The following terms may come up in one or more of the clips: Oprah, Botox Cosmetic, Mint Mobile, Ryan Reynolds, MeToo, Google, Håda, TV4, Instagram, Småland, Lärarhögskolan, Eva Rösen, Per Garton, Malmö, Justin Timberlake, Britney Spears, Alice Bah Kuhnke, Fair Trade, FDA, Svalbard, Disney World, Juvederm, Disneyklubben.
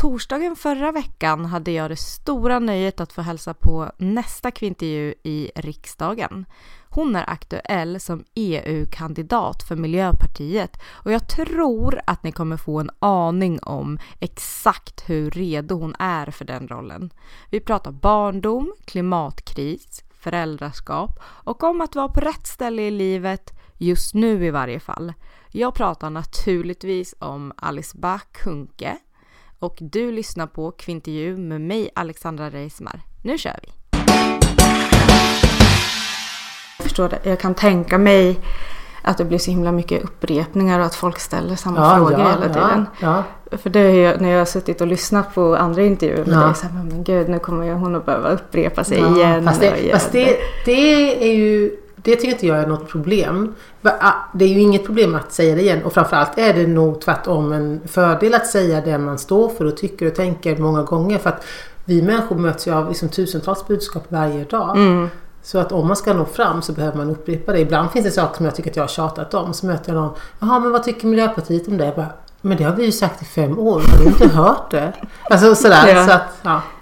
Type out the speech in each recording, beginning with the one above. Torsdagen förra veckan hade jag det stora nöjet att få hälsa på nästa kvinntervju i riksdagen. Hon är aktuell som EU-kandidat för Miljöpartiet och jag tror att ni kommer få en aning om exakt hur redo hon är för den rollen. Vi pratar barndom, klimatkris, föräldraskap och om att vara på rätt ställe i livet just nu i varje fall. Jag pratar naturligtvis om Alice Bah Kuhnke. Och du lyssnar på Kvinntervju med mig, Alexandra Rejsmar. Nu kör vi! Jag förstår det. Jag kan tänka mig att det blir så himla mycket upprepningar och att folk ställer samma frågor hela tiden. Ja. För det är ju, när jag har suttit och lyssnat på andra intervjuer med dig, så här, men gud, nu kommer hon att behöva upprepa sig igen. Det tycker inte jag är något problem. Det är ju inget problem att säga det igen. Och framförallt är det nog tvärtom en fördel att säga det man står för och tycker och tänker många gånger. För att vi människor möts ju av liksom tusentals budskap varje dag. Mm. Så att om man ska nå fram så behöver man upprepa det. Ibland finns det saker som jag tycker att jag har tjatat om. Så möter jag någon, jaha, men vad tycker Miljöpartiet om det? Jag bara, men det har vi ju sagt i 5 år. Har du inte hört det? Alltså sådär. Ja, så att,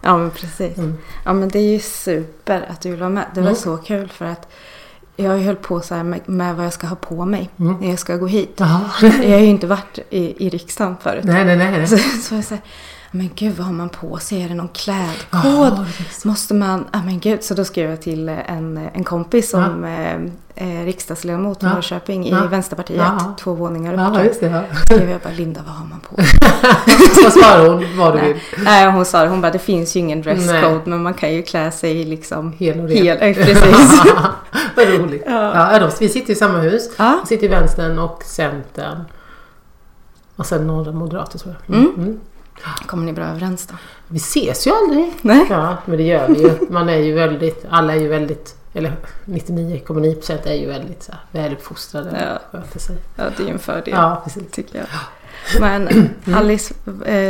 ja men precis. Mm. Ja, men det är ju super att du vill vara med. Det var så kul för att jag höll på så här med vad jag ska ha på mig när jag ska gå hit. Jag har ju inte varit i riksdagen förut. Nej. Så jag säger, men gud, vad har man på sig? Är det någon klädkod? Måste man, men gud. Så då skrev jag till en kompis som riksdagsledamot i Jönköpings i Vänsterpartiet. 2 våningar upp. Så skrev jag bara, Linda, vad har man på sig? Vad svarade hon? Vad du vill? Nej, hon sa, hon bara, det finns ju ingen dresscode, men man kan ju klä sig liksom hel och ren. Precis. Vad roligt. Vi sitter i samma hus. Vi sitter i Vänstern och Centern. Och sen några moderater, tror jag. Mm. Kommer ni bra överens då? Vi ses ju aldrig. Nej. Ja, men det gör vi ju. Man är ju väldigt, alla är ju väldigt, eller 99,9% är ju väldigt så här, väluppfostrade. Ja, det är ju en fördel. Ja, precis, tycker jag. Men Alice,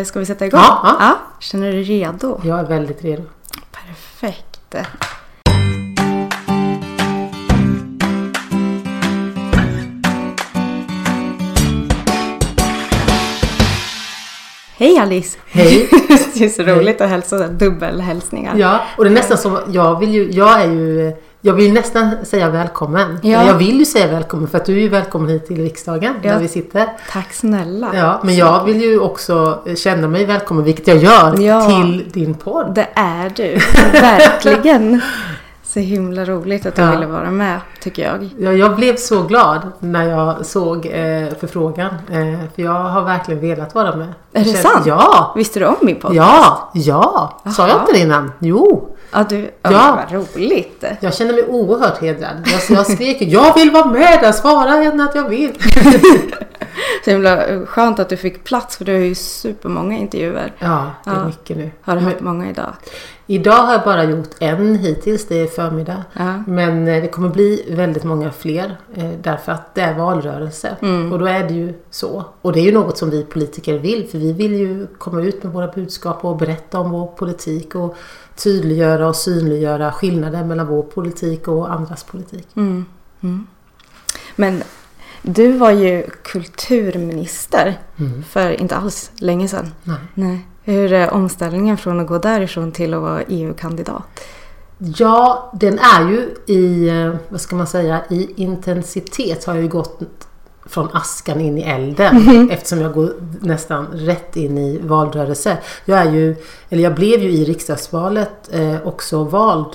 ska vi sätta igång? Ja. Känner du redo? Jag är väldigt redo. Perfekt. Hej Alice! Hej! Det är så roligt att hälsa dubbelhälsningar. Ja, och det är nästan som, jag vill nästan säga välkommen. Ja. Jag vill ju säga välkommen för att du är ju välkommen hit till riksdagen där vi sitter. Tack snälla. Ja, men jag vill ju också känna mig välkommen, vilket jag gör, till din podd. Det är du, verkligen. Så himla roligt att du ville vara med, tycker jag. Ja, jag blev så glad när jag såg förfrågan. För jag har verkligen velat vara med. Är det sant? Ja. Visste du om min podcast? Ja. Sa jag inte det innan? Jo. Ja, du, ja. Vad roligt. Jag känner mig oerhört hedrad. Jag skriker, jag vill vara med där, svara henne att jag vill. Så himla skönt att du fick plats, för du har ju supermånga intervjuer. Ja, det är mycket nu. Har du hört många idag? Idag har jag bara gjort en hittills, det är förmiddag. Ja. Men det kommer bli väldigt många fler, därför att det är valrörelse. Mm. Och då är det ju så. Och det är ju något som vi politiker vill, för vi vill ju komma ut med våra budskap och berätta om vår politik och tydliggöra och synliggöra skillnader mellan vår politik och andras politik. Mm. Mm. Men du var ju kulturminister för inte alls länge sedan. Nej. Nej. Hur är omställningen från att gå därifrån till att vara EU-kandidat? Ja, den är ju i, vad ska man säga, i intensitet har jag ju gått från askan in i elden, eftersom jag går nästan rätt in i valrörelse. Jag blev ju i riksdagsvalet också vald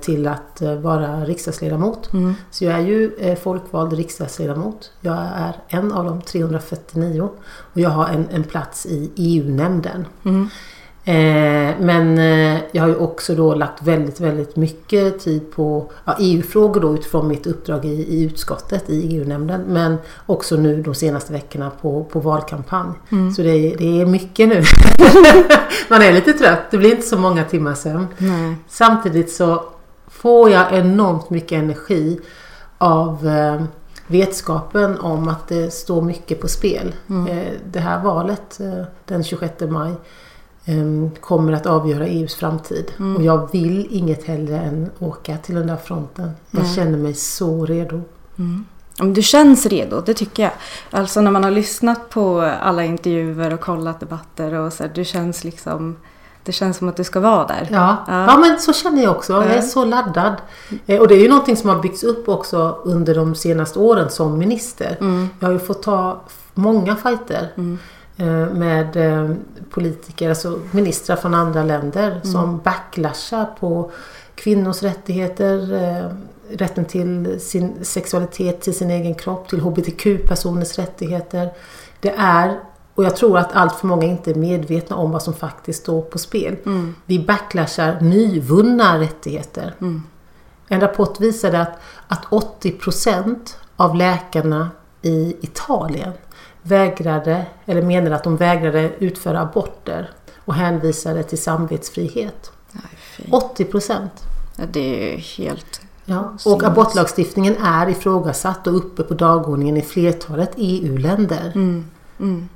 till att vara riksdagsledamot. Mm. Så jag är ju folkvald riksdagsledamot. Jag är en av de 349 och jag har en plats i EU-nämnden. Mm. Men jag har ju också då lagt väldigt, väldigt mycket tid på EU-frågor då, utifrån mitt uppdrag i utskottet i EU-nämnden, men också nu de senaste veckorna på valkampanj. Mm. Så det är mycket nu. Man är lite trött, det blir inte så många timmar sen. Nej. Samtidigt så får jag enormt mycket energi av vetskapen om att det står mycket på spel. Det här valet den 26 maj kommer att avgöra EU:s framtid. Och jag vill inget hellre än åka till den där fronten. Jag känner mig så redo. Du känns redo, det tycker jag. Alltså när man har lyssnat på alla intervjuer och kollat debatter och så här, du känns liksom, det känns som att du ska vara där. Ja men så känner jag också. Jag är så laddad. Och det är ju någonting som har byggts upp också under de senaste åren som minister. Jag har ju fått ta många fighter. Med politiker, alltså ministrar från andra länder som backlashar på kvinnors rättigheter, rätten till sin sexualitet, till sin egen kropp, till hbtq-personers rättigheter. Det är, och jag tror att allt för många inte är medvetna om vad som faktiskt står på spel. Vi backlashar nyvunna rättigheter. En rapport visade att 80% av läkarna i Italien vägrade, eller menade att de vägrade utföra aborter och hänvisade till samvetsfrihet. Aj, 80%. Ja, det är helt... Ja. Och abortlagstiftningen är ifrågasatt och uppe på dagordningen i flertalet EU-länder.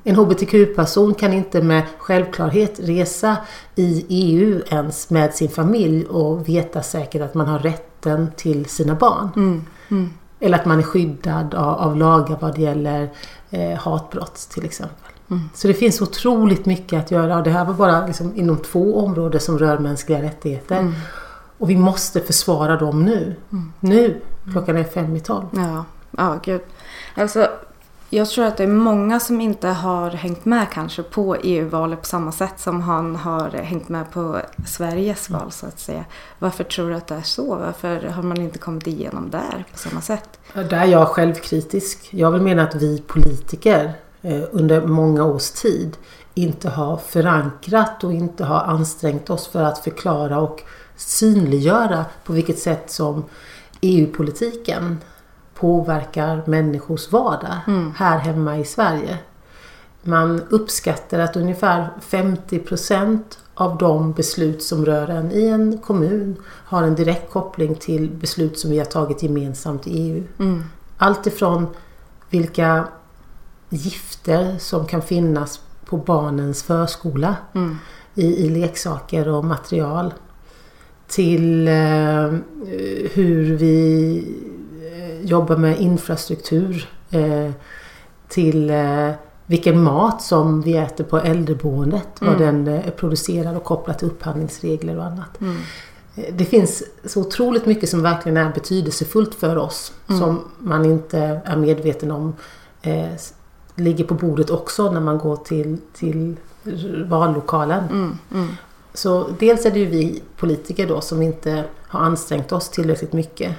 En hbtq-person kan inte med självklarhet resa i EU ens med sin familj och veta säkert att man har rätten till sina barn. Eller att man är skyddad av lagar vad gäller hatbrott till exempel. Så det finns otroligt mycket att göra. Det här var bara liksom inom 2 områden som rör mänskliga rättigheter. Och vi måste försvara dem nu. Nu, klockan är 5:12. Ja, gud. Alltså, jag tror att det är många som inte har hängt med kanske på EU-valet på samma sätt som han har hängt med på Sveriges val så att säga. Varför tror du att det är så? Varför har man inte kommit igenom där på samma sätt? Där är jag självkritisk. Jag vill mena att vi politiker under många års tid inte har förankrat och inte har ansträngt oss för att förklara och synliggöra på vilket sätt som EU-politiken påverkar människors vardag här hemma i Sverige. Man uppskattar att ungefär 50% av de beslut som rör en i en kommun har en direkt koppling till beslut som vi har tagit gemensamt i EU. Allt ifrån vilka gifter som kan finnas på barnens förskola i leksaker och material till hur vi jobba med infrastruktur till vilken mat som vi äter på äldreboendet, vad den är producerad och kopplad till upphandlingsregler och annat. Det finns så otroligt mycket som verkligen är betydelsefullt för oss som man inte är medveten om ligger på bordet också när man går till vallokalen. Så dels är det ju vi politiker då som inte har ansträngt oss tillräckligt mycket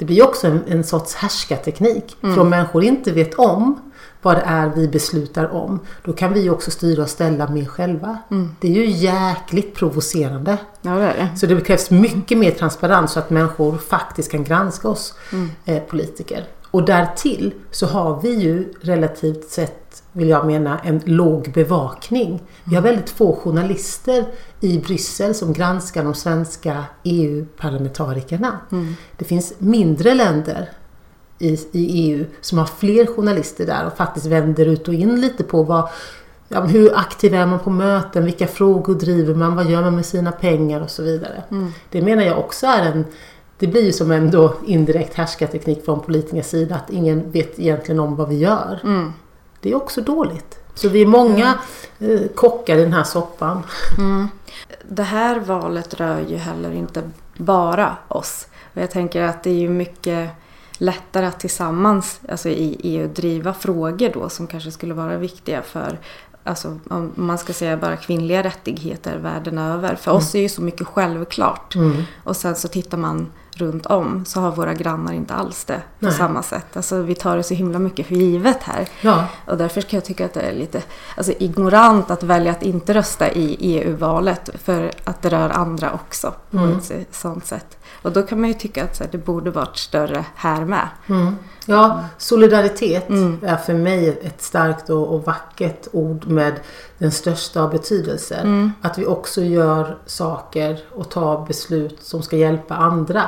Det blir också en sorts härskarteknik. Mm. För om människor inte vet om vad det är vi beslutar om, då kan vi också styra och ställa mer själva. Mm. Det är ju jäkligt provocerande. Ja, det är det. Så det krävs mycket mer transparens så att människor faktiskt kan granska oss politiker. Och därtill så har vi ju relativt sett, vill jag mena, en låg bevakning. Vi har väldigt få journalister i Bryssel som granskar de svenska EU-parlamentarikerna. Mm. Det finns mindre länder i EU som har fler journalister där och faktiskt vänder ut och in lite på vad, ja, hur aktiv är man på möten, vilka frågor driver man, vad gör man med sina pengar och så vidare. Mm. Det menar jag också är en... Det blir ju som en då indirekt härskarteknik från politikers sida att ingen vet egentligen om vad vi gör. Mm. Det är också dåligt. Så vi är många kockar i den här soppan. Mm. Det här valet rör ju heller inte bara oss. Och jag tänker att det är ju mycket lättare att tillsammans, alltså i EU, driva frågor då som kanske skulle vara viktiga för, alltså om man ska säga bara kvinnliga rättigheter världen över. För oss är ju så mycket självklart. Mm. Och sen så tittar man runt om så har våra grannar inte alls det på samma sätt. Alltså vi tar det så himla mycket för givet här. Ja. Och därför kan jag tycka att det är lite ignorant att välja att inte rösta i EU-valet för att det rör andra också på ett sånt sätt. Och då kan man ju tycka att så här, det borde varit större här med. Mm. Ja, solidaritet är för mig ett starkt och vackert ord med den största av betydelse. Mm. Att vi också gör saker och tar beslut som ska hjälpa andra.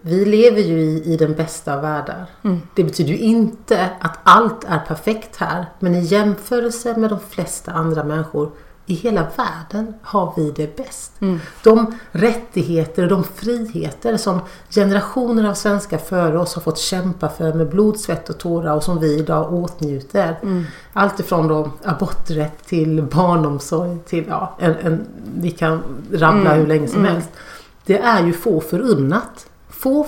Vi lever ju i den bästa av världar. Det betyder ju inte att allt är perfekt här, men i jämförelse med de flesta andra människor i hela världen har vi det bäst. De rättigheter och de friheter som generationer av svenskar före oss har fått kämpa för med blod, svett och tårar och som vi idag åtnjuter. Allt ifrån då aborträtt till barnomsorg till vi kan rabbla hur länge som helst. Det är ju få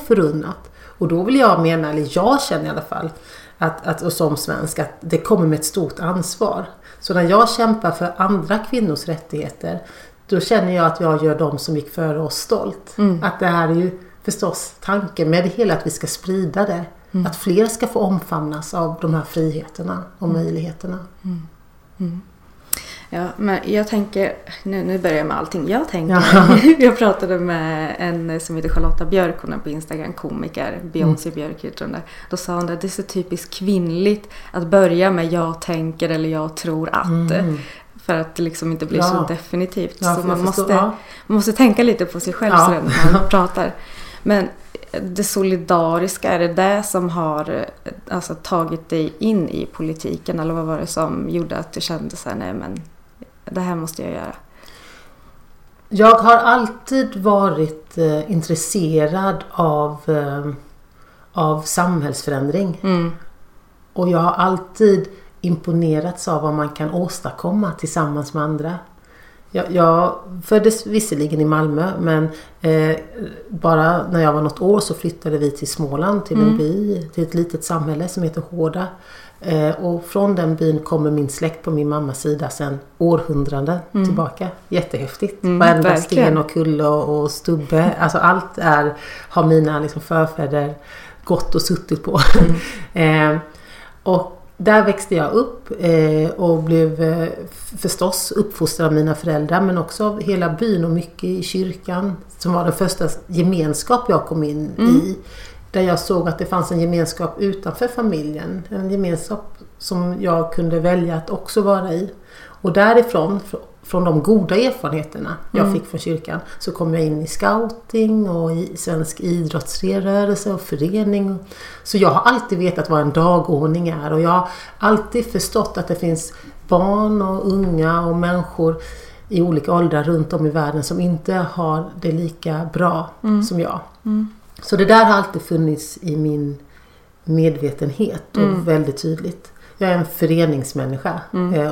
förunnat. Och då vill jag mena, eller jag känner i alla fall, att, och som svensk, att det kommer med ett stort ansvar. Så när jag kämpar för andra kvinnors rättigheter, då känner jag att jag gör dem som gick före oss stolt. Att det här är ju förstås tanken med det hela, att vi ska sprida det. Att fler ska få omfamnas av de här friheterna och möjligheterna. Ja, men jag tänker, nu börjar jag med allting. Jag pratade med en som heter Charlotta Björk, hon är på Instagram komiker, Beyoncé Björk heter hon där. Då sa hon att det är så typiskt kvinnligt att börja med jag tänker eller jag tror att. För att det liksom inte blir så definitivt. Ja, så man måste tänka lite på sig själv sådär när man pratar. Men det solidariska, är det som har tagit dig in i politiken? Eller vad var det som gjorde att du kände så här, nej men det här måste jag göra? Jag har alltid varit intresserad av samhällsförändring. Och jag har alltid imponerats av vad man kan åstadkomma tillsammans med andra. Jag föddes visserligen i Malmö, men bara när jag var något år så flyttade vi till Småland, till en by, till ett litet samhälle som heter Håda. Och från den byn kommer min släkt på min mammas sida sedan århundraden tillbaka. Jättehäftigt. Varenda sten och kulla och stubbe, allt har mina förfäder gått och suttit på. Och där växte jag upp och blev förstås uppfostrad av mina föräldrar, men också av hela byn och mycket i kyrkan som var den första gemenskap jag kom in i. Där jag såg att det fanns en gemenskap utanför familjen. En gemenskap som jag kunde välja att också vara i. Och därifrån, från de goda erfarenheterna jag fick från kyrkan, så kom jag in i scouting och i svensk idrottsrörelse och förening. Så jag har alltid vetat vad en dagordning är, och jag har alltid förstått att det finns barn och unga och människor i olika åldrar runt om i världen som inte har det lika bra som jag. Så det där har alltid funnits i min medvetenhet och väldigt tydligt. Jag är en föreningsmänniska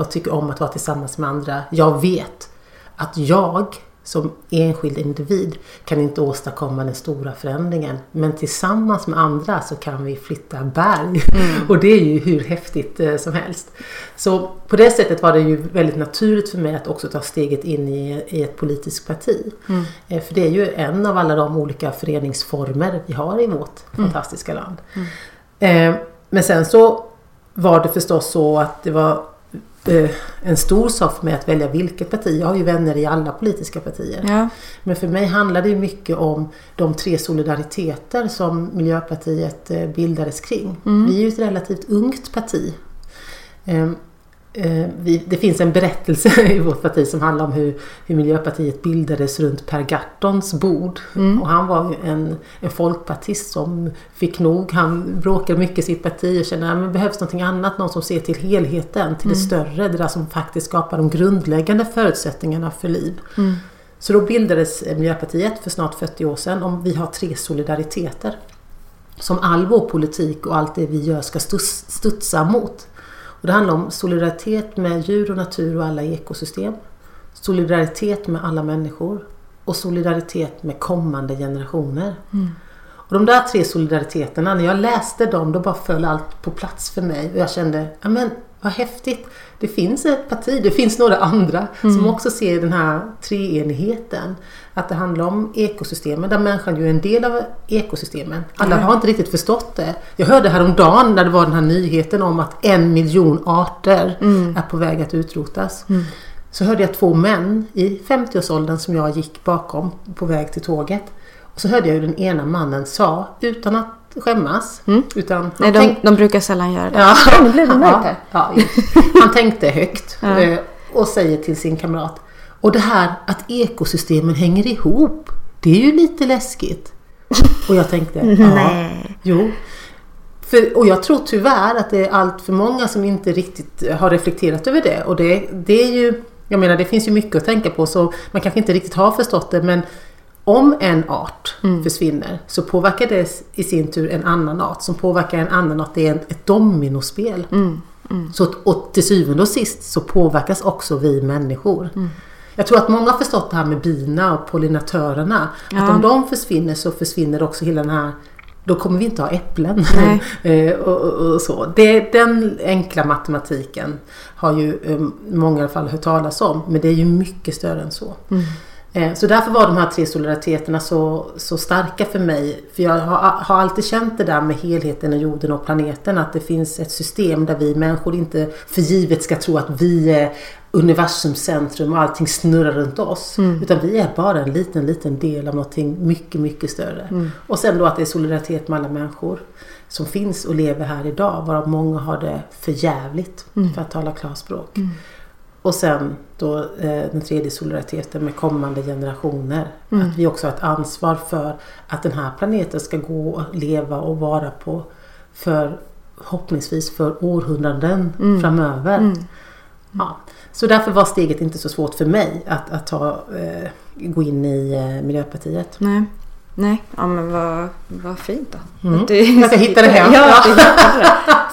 och tycker om att vara tillsammans med andra. Jag vet att jag som enskild individ kan inte åstadkomma den stora förändringen. Men tillsammans med andra så kan vi flytta berg. Mm. Och det är ju hur häftigt som helst. Så på det sättet var det ju väldigt naturligt för mig att också ta steget in i ett politiskt parti. Mm. För det är ju en av alla de olika föreningsformer vi har i vårt fantastiska land. Mm. Men sen så var det förstås så att det var en stor sak för mig att välja vilket parti. Jag har ju vänner i alla politiska partier. Ja. Men för mig handlar det ju mycket om de 3 solidariteter som Miljöpartiet bildades kring. Mm. Vi är ju ett relativt ungt parti. Det finns en berättelse i vårt parti som handlar om hur Miljöpartiet bildades runt Per Gartons bord. Mm. Och han var ju en folkpartist som fick nog. Han bråkade mycket i sitt parti och kände att det behövs någonting annat. Någon som ser till helheten, till det större. Det där som faktiskt skapar de grundläggande förutsättningarna för liv. Mm. Så då bildades Miljöpartiet för snart 40 år sedan. Om vi har 3 solidariteter som all vår politik och allt det vi gör ska studsa mot. Och det handlar om solidaritet med djur och natur och alla ekosystem. Solidaritet med alla människor. Och solidaritet med kommande generationer. Mm. Och de där 3 solidariteterna, när jag läste dem, då bara föll allt på plats för mig. Och jag kände, amen, vad häftigt. Det finns ett parti, det finns några andra som också ser den här treenigheten. Att det handlar om ekosystemen, där människan ju är en del av ekosystemen. Alla har inte riktigt förstått det. Jag hörde häromdagen när det var den här nyheten om att 1 miljon arter är på väg att utrotas. Mm. Så hörde jag 2 män i 50-årsåldern som jag gick bakom på väg till tåget. Och så hörde jag hur den ena mannen sa, utan att skämmas. Mm. Utan nej, de brukar sällan göra det. Ja. Ja, blev det han tänkte högt och säger till sin kamrat. Och det här att ekosystemen hänger ihop, det är ju lite läskigt. Och jag tänkte, jo. Och jag tror tyvärr att det är allt för många som inte riktigt har reflekterat över det. Och det är ju, jag menar, det finns ju mycket att tänka på så man kanske inte riktigt har förstått det, men om en art försvinner så påverkar det i sin tur en annan art som påverkar en annan art. Det är ett dominospel. Mm. Mm. Så, och till syvende och sist så påverkas också vi människor. Mm. Jag tror att många har förstått det här med bina och pollinatörerna. Ja. Att om de försvinner så försvinner också hela den här. Då kommer vi inte ha äpplen. och så. Den enkla matematiken har ju många i alla fall hört talas om. Men det är ju mycket större än så. Mm. Så därför var de här 3 solidariteterna så starka för mig. För jag har alltid känt det där med helheten och jorden och planeten. Att det finns ett system där vi människor inte för givet ska tro att vi är universumcentrum och allting snurrar runt oss. Mm. Utan vi är bara en liten del av någonting mycket, mycket större. Mm. Och sen då att det är solidaritet med alla människor som finns och lever här idag. Varav många har det för jävligt för att tala klarspråk. Mm. Och sen då den 3:e solidariteten med kommande generationer. Mm. Att vi också har ett ansvar för att den här planeten ska gå och leva och vara på förhoppningsvis för århundraden framöver. Mm. Ja. Så därför var steget inte så svårt för mig att gå in i Miljöpartiet. Nej, ja, men vad fint då. Mm. Jag ska hitta det hem.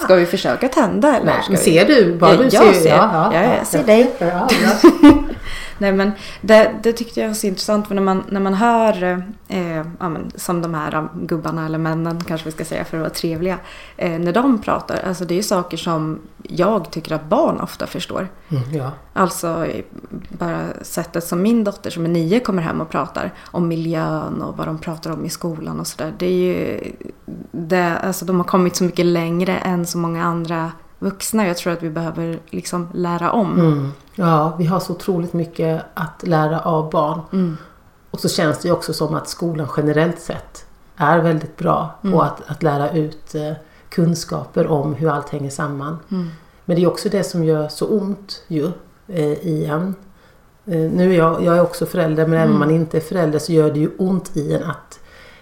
Ska vi försöka tända? Eller nej, ser du? Bara du ser. Jag ser dig. Ja. Nej, men det tyckte jag var så intressant. För när man hör som de här gubbarna eller männen, kanske vi ska säga för att vara trevliga. När de pratar, alltså det är ju saker som jag tycker att barn ofta förstår. Mm, ja. Alltså bara sättet som min dotter som är 9 kommer hem och pratar om miljön och vad de pratar om i skolan och sådär. Det är ju, alltså de har kommit så mycket längre än så många andra vuxna. Jag tror att vi behöver liksom lära om. Mm. Ja, vi har så otroligt mycket att lära av barn. Mm. Och så känns det ju också som att skolan generellt sett är väldigt bra på att lära ut kunskaper om hur allt hänger samman. Mm. Men det är också det som gör så ont ju i en. Nu är jag är också förälder, men även om man inte är förälder så gör det ju ont i en att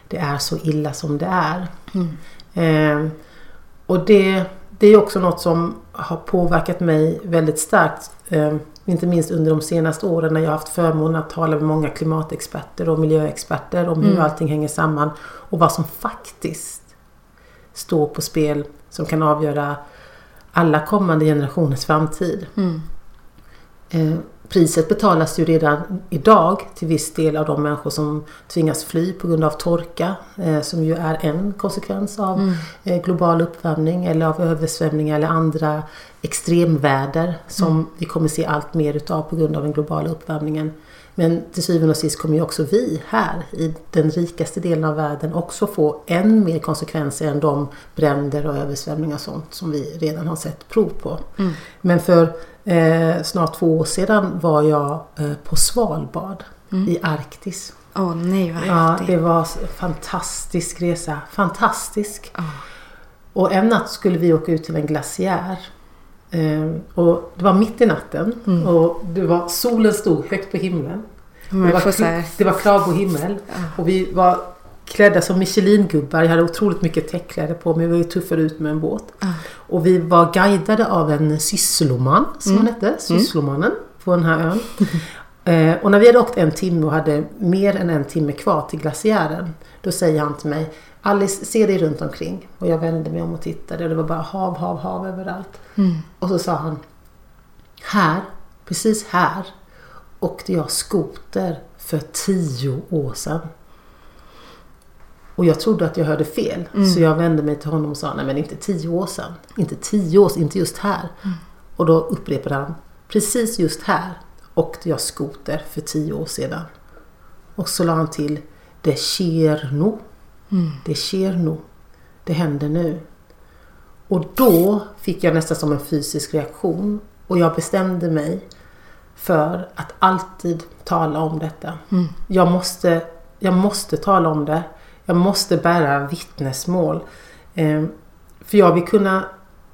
det är så illa som det är. Mm. Och det är också något som har påverkat mig väldigt starkt. Inte minst under de senaste åren när jag har haft förmånen att tala med många klimatexperter och miljöexperter om hur allting hänger samman. Och vad som faktiskt står på spel som kan avgöra alla kommande generationers framtid. Mm. Priset betalas ju redan idag till viss del av de människor som tvingas fly på grund av torka, som ju är en konsekvens av global uppvärmning eller av översvämningar eller andra extremväder som vi kommer se allt mer utav på grund av den globala uppvärmningen. Men till syvende och sist kommer ju också vi här i den rikaste delen av världen också få än mer konsekvenser än de bränder och översvämningar och sånt som vi redan har sett prov på. Mm. Men för snart 2 år sedan var jag på Svalbard i Arktis. Åh nej, vad häftigt. Ja, det var en fantastisk resa. Fantastisk. Oh. Och en natt skulle vi åka ut till en glaciär. Och det var mitt i natten och det var, solen stod högt på himlen. Det var klarblå himmel och vi var klädda som Michelin-gubbar. Jag hade otroligt mycket täckkläder på mig. Vi var tuffade ut med en båt och vi var guidade av en syssloman som hon hette, sysslomannen på den här ön. Och när vi hade åkt 1 timme och hade mer än 1 timme kvar till glaciären, då säger han till mig: Alice, se dig runt omkring. Och jag vände mig om och tittade och det var bara hav, hav, hav överallt. Och så sa han: här, precis här åkte jag skoter för 10 år sedan. Och jag trodde att jag hörde fel. Så jag vände mig till honom och sa: nej, men inte 10 år sedan. Inte 10 år sedan, inte just här. Och då upprepade han: precis just här åkte jag skoter för 10 år sedan. Och så la han till: det sker nog. Det sker nog. Det händer nu. Och då fick jag nästan som en fysisk reaktion. Och jag bestämde mig för att alltid tala om detta. Jag måste tala om det. Jag måste bära vittnesmål. För jag vill kunna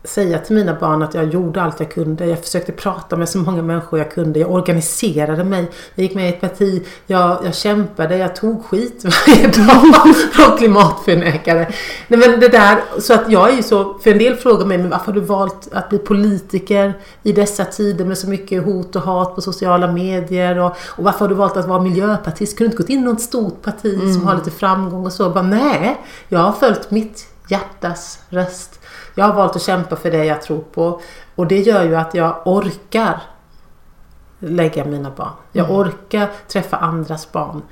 säga till mina barn att jag gjorde allt jag kunde. Jag försökte prata med så många människor jag kunde. Jag organiserade mig. Jag gick med i ett parti. Jag kämpade. Jag tog skit varje dag från klimatförnekare. Nej, men det där, så att jag är ju så, för en del frågar mig: men varför har du valt att bli politiker i dessa tider med så mycket hot och hat på sociala medier? Och varför har du valt att vara miljöpartist? Kunde du inte gått in i något stort parti som har lite framgång och så? Bara, nej, jag har följt mitt hjärtas röst. Jag har valt att kämpa för det jag tror på. Och det gör ju att jag orkar lägga mina barn. Jag orkar träffa andras barn.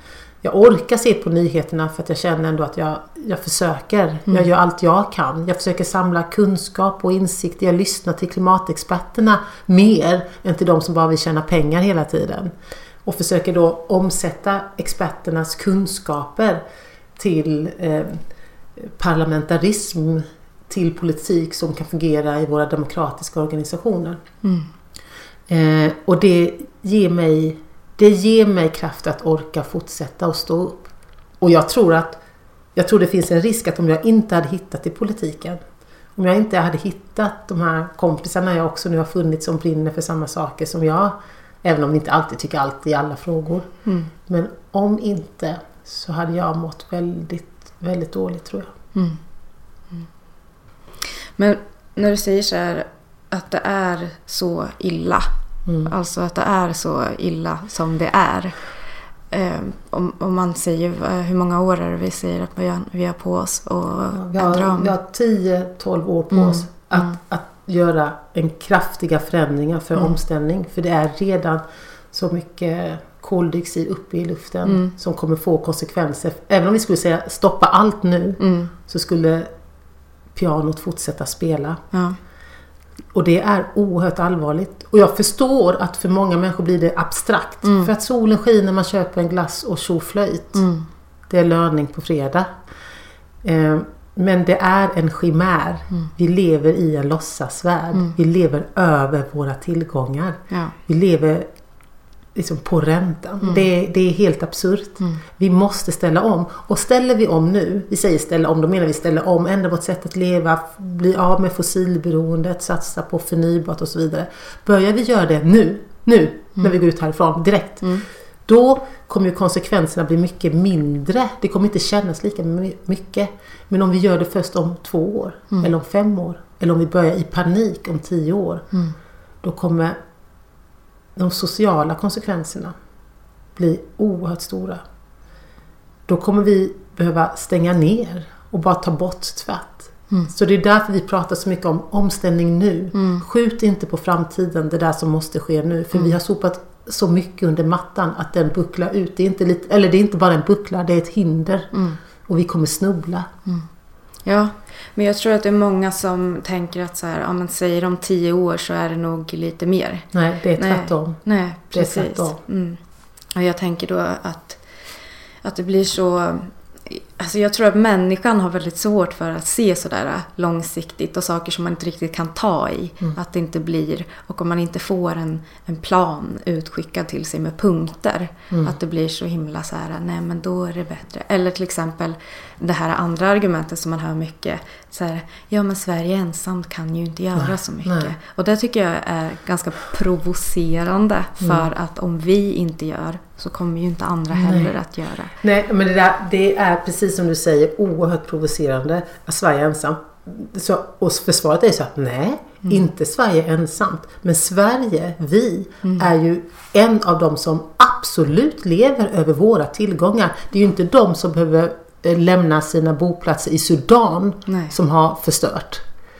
Jag orkar se på nyheterna för att jag känner ändå att jag försöker. Jag gör allt jag kan. Jag försöker samla kunskap och insikt. Jag lyssnar till klimatexperterna mer än till de som bara vill tjäna pengar hela tiden. Och försöker då omsätta experternas kunskaper till parlamentarism, till politik som kan fungera i våra demokratiska organisationer. Och det ger mig kraft att orka fortsätta och stå upp. Och jag tror det finns en risk att om jag inte hade hittat i politiken, om jag inte hade hittat de här kompisarna jag också nu har funnit som brinner för samma saker som jag, även om vi inte alltid tycker allt i alla frågor, men om inte, så hade jag mått väldigt, väldigt dåligt, tror jag. Men när du säger så här, att det är så illa, alltså att det är så illa som det är. Om man säger, hur många år är det vi säger att vi har på oss och ändra om? Vi har 10-12 år på oss att göra en kraftiga förändringar för omställning. För det är redan så mycket koldioxid uppe i luften som kommer få konsekvenser. Även om vi skulle säga stoppa allt nu, så skulle pianot fortsätta spela. Och det är oerhört allvarligt. Och jag förstår att för många människor blir det abstrakt. För att solen skiner, man köper en glass och tjoflöjt. Det är löning på fredag. Men det är en chimär. Vi lever i en låtsasvärld. Vi lever över våra tillgångar. Vi lever liksom på räntan. Det är helt absurt. Vi måste ställa om. Och ställer vi om nu, vi säger ställa om, då menar vi ställa om, ändra vårt sätt att leva, bli av med fossilberoendet, satsa på förnybart och så vidare. Börjar vi göra det nu när vi går ut härifrån direkt, då kommer ju konsekvenserna bli mycket mindre. Det kommer inte kännas lika mycket. Men om vi gör det först om 2 år, eller om 5 år, eller om vi börjar i panik om 10 år, då kommer de sociala konsekvenserna blir oerhört stora. Då kommer vi behöva stänga ner och bara ta bort tvätt. Mm. Så det är därför vi pratar så mycket om omställning nu. Mm. Skjut inte på framtiden det där som måste ske nu. För vi har sopat så mycket under mattan att den bucklar ut. Det är inte lite, eller det är inte bara en buckla, det är ett hinder. Mm. Och vi kommer snubbla. Mm. Ja, men jag tror att det är många som tänker att så här, ja, men säger om 10 år så är det nog lite mer. Nej, det är tvärtom. Nej, precis. Mm. Och jag tänker då att det blir så... Alltså jag tror att människan har väldigt svårt för att se sådär långsiktigt och saker som man inte riktigt kan ta i. Mm. Att det inte blir, och om man inte får en plan utskickad till sig med punkter. Mm. Att det blir så himla så här, nej men då är det bättre. Eller till exempel det här andra argumentet som man hör mycket. Så här, ja men Sverige ensamt kan ju inte göra så mycket. Nej. Och det tycker jag är ganska provocerande. För att om vi inte gör så kommer ju inte andra heller att göra. Nej, men det är precis som du säger oerhört provocerande att Sverige är ensamt. Så, och försvaret är ju så att inte Sverige ensamt. Men Sverige, vi, är ju en av de som absolut lever över våra tillgångar. Det är ju inte de som behöver lämna sina boplatser i Sudan som har förstört.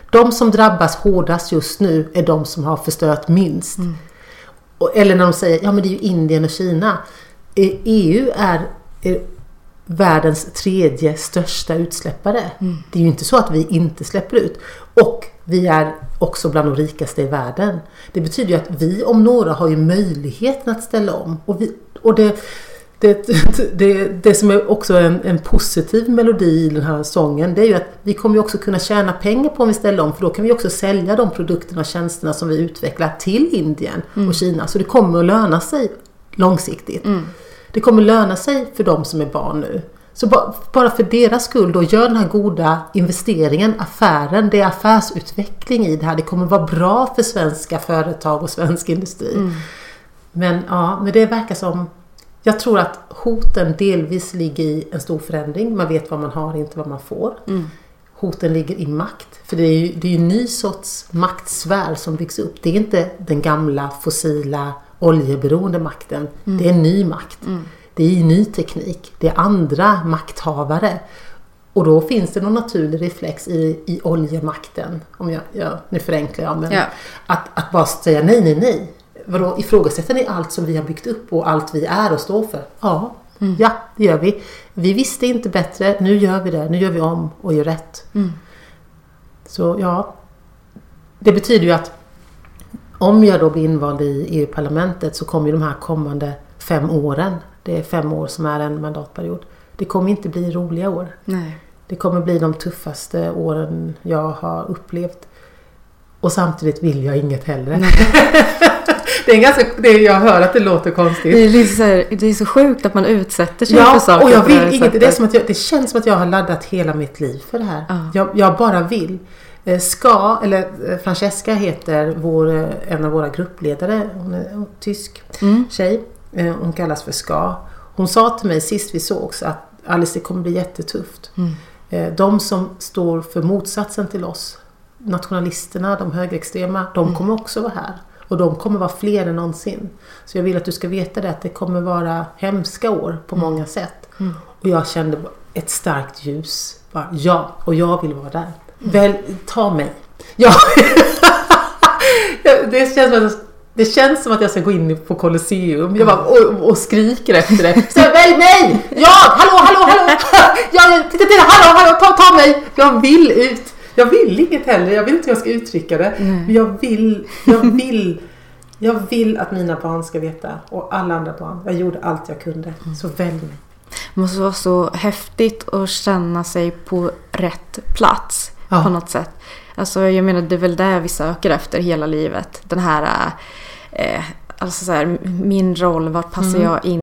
De som drabbas hårdast just nu är de som har förstört minst. Mm. Eller när de säger, ja men det är ju Indien och Kina. EU är världens 3:e största utsläppare. Mm. Det är ju inte så att vi inte släpper ut. Och vi är också bland de rikaste i världen. Det betyder ju att vi om några har ju möjligheten att ställa om. Det som är också en positiv melodi i den här sången, det är ju att vi kommer ju också kunna tjäna pengar på om vi ställer om, för då kan vi också sälja de produkterna och tjänsterna som vi utvecklar till Indien och Kina. Så det kommer att löna sig långsiktigt. Mm. Det kommer löna sig för de som är barn nu. Så bara för deras skull då, gör den här goda investeringen, affären, det är affärsutveckling i det här. Det kommer vara bra för svenska företag och svensk industri. Mm. Men det verkar som... Jag tror att hoten delvis ligger i en stor förändring. Man vet vad man har, inte vad man får. Mm. Hoten ligger i makt. För det är ju en ny sorts maktsfär som byggs upp. Det är inte den gamla fossila oljeberoende makten. Mm. Det är en ny makt. Mm. Det är ny teknik. Det är andra makthavare. Och då finns det någon naturlig reflex i oljemakten. Om nu förenklar jag. Men att bara säga nej. Vadå, ifrågasätter ni allt som vi har byggt upp och allt vi är och står för? Ja, det gör vi. Vi visste inte bättre, nu gör vi det. Nu gör vi om och gör rätt. Mm. Så ja, det betyder ju att om jag då blir invald i EU-parlamentet så kommer ju de här kommande 5 åren. Det är 5 år som är en mandatperiod. Det kommer inte bli roliga år. Nej. Det kommer bli de tuffaste åren jag har upplevt. Och samtidigt vill jag inget heller. Jag hör att det låter konstigt. Det är så sjukt att man utsätter sig för saker. Och jag vill inget. Det känns som att jag har laddat hela mitt liv för det här. Jag bara vill. Francesca heter en av våra gruppledare. Hon är en tysk tjej. Hon kallas för Ska. Hon sa till mig sist vi sågs att Alice, det kommer bli jättetufft. De som står för motsatsen till oss, nationalisterna, de högerextrema, de kommer också vara här. Och de kommer vara fler än någonsin. Så jag vill att du ska veta det, att det kommer vara hemska år på många sätt. Mm. Och jag kände ett starkt ljus. Bara, och jag vill vara där. Väl, ta mig. Ja. Det känns som att jag ska gå in på Colosseum. Jag bara, och skriker efter det. Så, välj mig! Ja, hallå! Ja, titta, hallå, ta mig! Jag vill ut! Jag vill inget heller. Jag vet inte hur jag ska uttrycka det. Men jag vill att mina barn ska veta. Och alla andra barn. Jag gjorde allt jag kunde. Så välj mig. Det måste vara så häftigt att känna sig på rätt plats. Ja. På något sätt. Alltså jag menar, det är väl där vi söker efter hela livet. Den här, alltså så här, min roll. Vart passar jag in?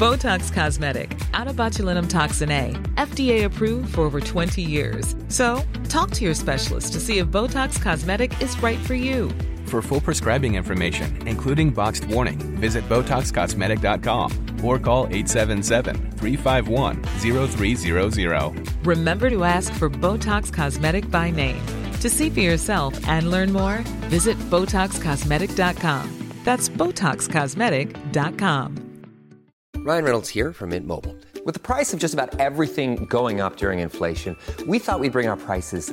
Botox Cosmetic, out of botulinum toxin A, FDA approved for over 20 years. So, talk to your specialist to see if Botox Cosmetic is right for you. For full prescribing information, including boxed warning, visit BotoxCosmetic.com or call 877-351-0300. Remember to ask for Botox Cosmetic by name. To see for yourself and learn more, visit BotoxCosmetic.com. That's BotoxCosmetic.com. Ryan Reynolds here from Mint Mobile. With the price of just about everything going up during inflation, we thought we'd bring our prices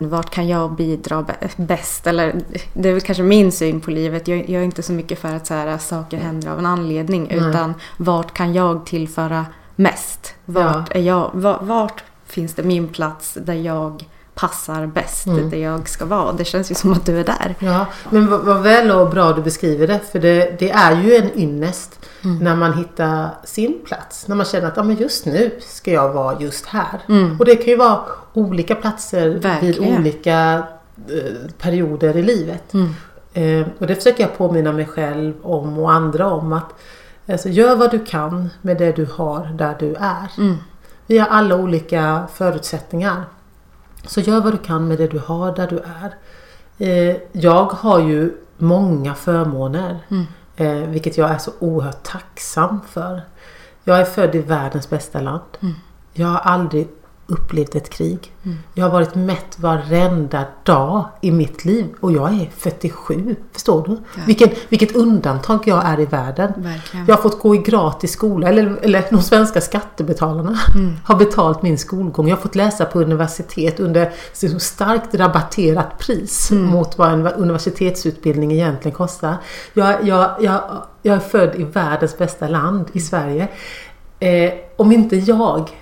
Vart kan jag bidra bäst? Eller, det är väl kanske min syn på livet. Jag är inte så mycket för att så här, saker händer av en anledning. Utan vart kan jag tillföra mest? Vart finns det min plats där jag passar bäst, där jag ska vara? Det känns ju som att du är där. Ja, men vad väl och bra du beskriver det. För det är ju en ynnest när man hittar sin plats. När man känner att men just nu ska jag vara just här. Mm. Och det kan ju vara olika platser vid olika perioder i livet. Mm. Och det försöker jag påminna mig själv om och andra om. Att alltså, gör vad du kan med det du har där du är. Mm. Vi har alla olika förutsättningar. Så gör vad du kan med det du har där du är. Jag har ju många förmåner. Vilket jag är så oerhört tacksam för. Jag är född i världens bästa land. Mm. Jag har aldrig upplevt ett krig. Mm. Jag har varit mätt varenda dag i mitt liv. Och jag är 47, förstår du? Ja. Vilket undantag jag är i världen. Verkligen. Jag har fått gå i gratis skola. Eller de svenska skattebetalarna har betalt min skolgång. Jag har fått läsa på universitet under så starkt rabatterat pris mot vad en universitetsutbildning egentligen kostar. Jag är född i världens bästa land, i Sverige. Om inte jag...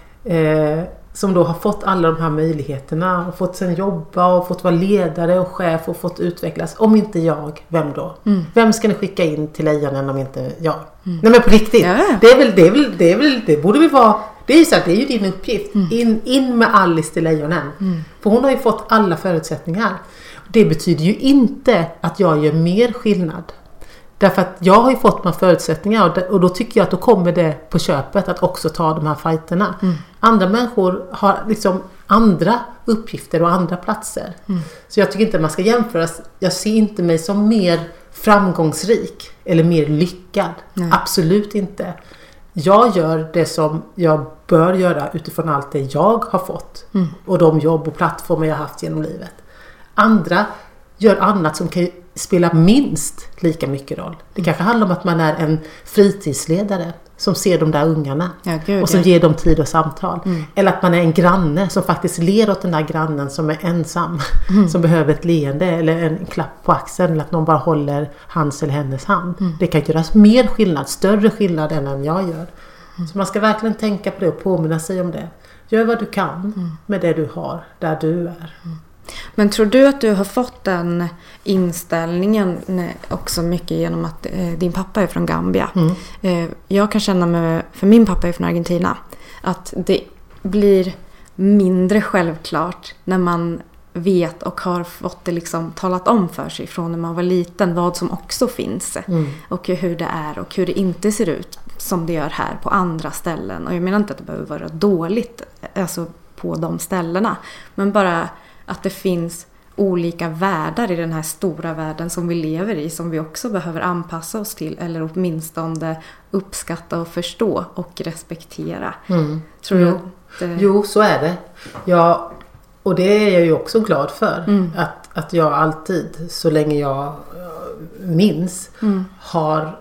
som då har fått alla de här möjligheterna och fått sen jobba och fått vara ledare och chef och fått utvecklas. Om inte jag, vem då? Mm. Vem ska ni skicka in till lejonen om inte jag? Mm. Nej, men på riktigt. Ja. Det borde vi vara. Det är ju så att det är ju din uppgift. Mm. In med Alice till lejonen. Mm. För hon har ju fått alla förutsättningar. Det betyder ju inte att jag gör mer skillnad. Därför att jag har ju fått några förutsättningar och då tycker jag att då kommer det på köpet att också ta de här fighterna. Mm. Andra människor har liksom andra uppgifter och andra platser. Mm. Så jag tycker inte man ska jämföras. Jag ser inte mig som mer framgångsrik eller mer lyckad. Nej. Absolut inte. Jag gör det som jag bör göra utifrån allt det jag har fått. Mm. Och de jobb och plattformar jag har haft genom livet. Andra gör annat som kan spelar minst lika mycket roll. Det kanske handlar om att man är en fritidsledare som ser de där ungarna och som ger dem tid och samtal. Mm. Eller att man är en granne som faktiskt ler åt den där grannen som är ensam, som behöver ett leende eller en klapp på axeln eller att någon bara håller hans eller hennes hand. Mm. Det kan göras mer skillnad, större skillnad än jag gör. Mm. Så man ska verkligen tänka på det och påminna sig om det. Gör vad du kan med det du har, där du är. Mm. Men tror du att du har fått den inställningen också mycket genom att din pappa är från Gambia? Mm. Jag kan känna mig, för min pappa är från Argentina, att det blir mindre självklart när man vet och har fått det liksom talat om för sig från när man var liten, vad som också finns och hur det är och hur det inte ser ut som det gör här på andra ställen. Och jag menar inte att det behöver vara dåligt alltså på de ställena, men bara att det finns olika världar i den här stora världen som vi lever i, som vi också behöver anpassa oss till eller åtminstone uppskatta och förstå och respektera. Mm. Tror du att... Jo, så är det. Ja, och det är jag ju också glad för. Mm. Att jag alltid, så länge jag minns, har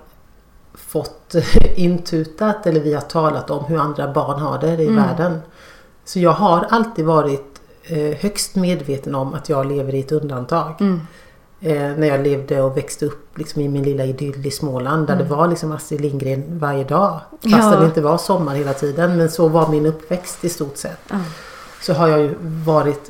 fått intutat eller vi har talat om hur andra barn har det i världen. Så jag har alltid varit högst medveten om att jag lever i ett undantag. När jag levde och växte upp liksom, i min lilla idyll i Småland där det var liksom Astrid Lindgren varje dag. Fast det inte var sommar hela tiden, men så var min uppväxt i stort sett. så har jag ju varit...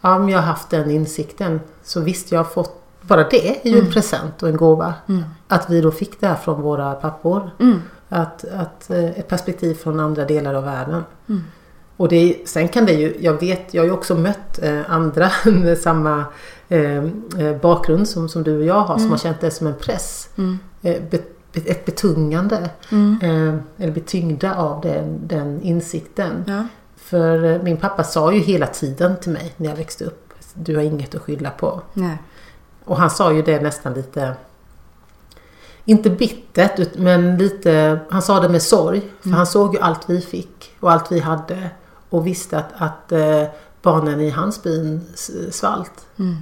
om jag har haft den insikten, så visst, jag har fått... Bara det är ju en present och en gåva. Mm. Att vi då fick det här från våra pappor. Mm. Att ett perspektiv från andra delar av världen. Mm. Och det, sen kan det ju, jag har ju också mött andra med samma bakgrund som du och jag har, som har känt det som en press. Mm. Ett betungande, eller betyngda av den insikten. Ja. För min pappa sa ju hela tiden till mig när jag växte upp, du har inget att skylla på. Nej. Och han sa ju det nästan lite, inte bittert, men lite, han sa det med sorg. För han såg ju allt vi fick och allt vi hade. Och visste att barnen i hans byn svalt. Mm.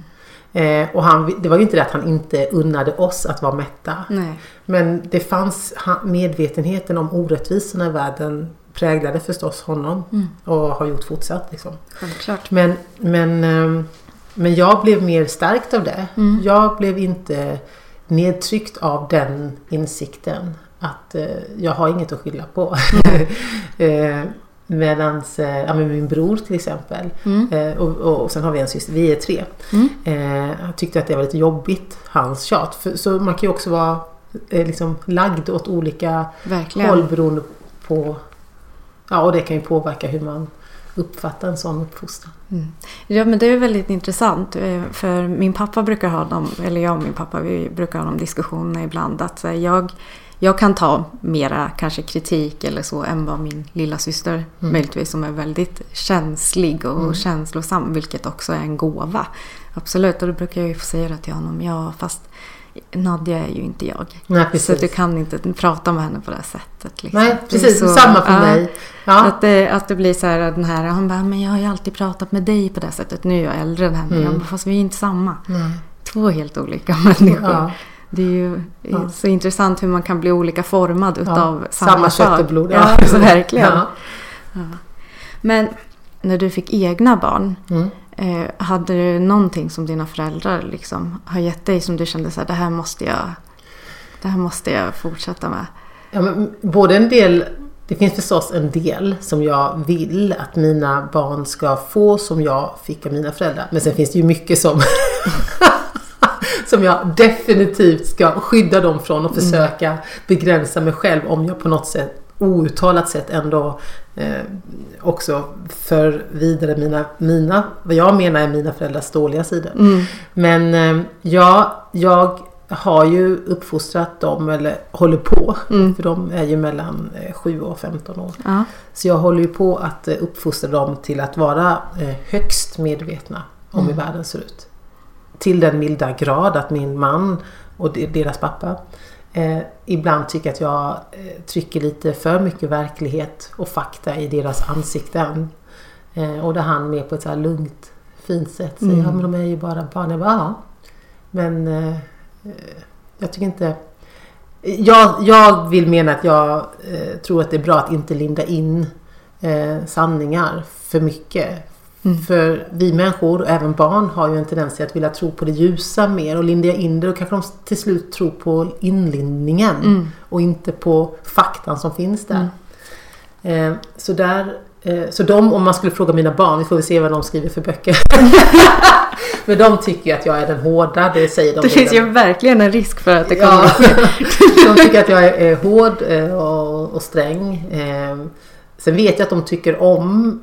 Och det var ju inte det att han inte unnade oss att vara mätta. Nej. Men det fanns medvetenheten om orättvisorna i världen, präglade förstås honom och har gjort fortsatt. Liksom. Självklart. Men jag blev mer stärkt av det. Mm. Jag blev inte nedtryckt av den insikten att jag har inget att skylla på. Medans med min bror till exempel, och sen har vi en syster, vi är tre. Han tyckte att det var lite jobbigt, hans tjat. Så man kan ju också vara liksom lagd åt olika håll beroende på, ja, och det kan ju påverka hur man uppfatta en sån uppfostran. Mm. Ja, men det är väldigt intressant, för min pappa brukar ha dem, eller jag och min pappa, vi brukar ha de diskussionerna ibland, att jag kan ta mera kanske kritik eller så än vad min lilla syster möjligtvis, som är väldigt känslig och känslosam, vilket också är en gåva. Absolut, och då brukar jag ju få säga det till honom, ja, fast Nadja är ju inte jag. Nej, så du kan inte prata med henne på det här sättet. Liksom. Nej, precis. Så, samma för mig. Ja. Att det blir så här, den här, han bara, men jag har ju alltid pratat med dig på det här sättet. Nu är jag äldre än henne. Jag bara, fast vi är inte samma. Nej. Två helt olika människor. Ja. Det är ju så intressant hur man kan bli olika formad utav samma kött och blod. Ja, så verkligen. Ja. Ja. Men när du fick egna barn... hade du någonting som dina föräldrar liksom har gett dig som du kände så här, det här måste jag fortsätta med? Ja, men både en del, det finns förstås en del som jag vill att mina barn ska få som jag fick av mina föräldrar, men sen finns det ju mycket som som jag definitivt ska skydda dem från och försöka begränsa mig själv, om jag på något sätt outtalat sätt ändå också för vidare mina vad jag menar är mina föräldrars dåliga sidor. Men jag har ju uppfostrat dem, eller håller på, för de är ju mellan 7 och 15 år. Så jag håller ju på att uppfostra dem till att vara högst medvetna om hur världen ser ut. Till den milda grad att min man och deras pappa ibland tycker att jag trycker lite för mycket verklighet och fakta i deras ansikten. Och där han med på ett så här lugnt, fint sätt säger, ja, men de är ju bara barn. Jag bara, ja. Men jag tycker inte... Jag vill mena att jag tror att det är bra att inte linda in sanningar för mycket. För vi människor och även barn har ju en tendens att vilja tro på det ljusa mer och linda in det, och kanske de till slut tror på inlindningen och inte på faktan som finns där. Så de, om man skulle fråga mina barn, vi får väl se vad de skriver för böcker. Men de tycker att jag är den hårda, det säger de. Det finns ju verkligen en risk för att det kommer. De tycker att jag är hård och sträng. Sen vet jag att de tycker om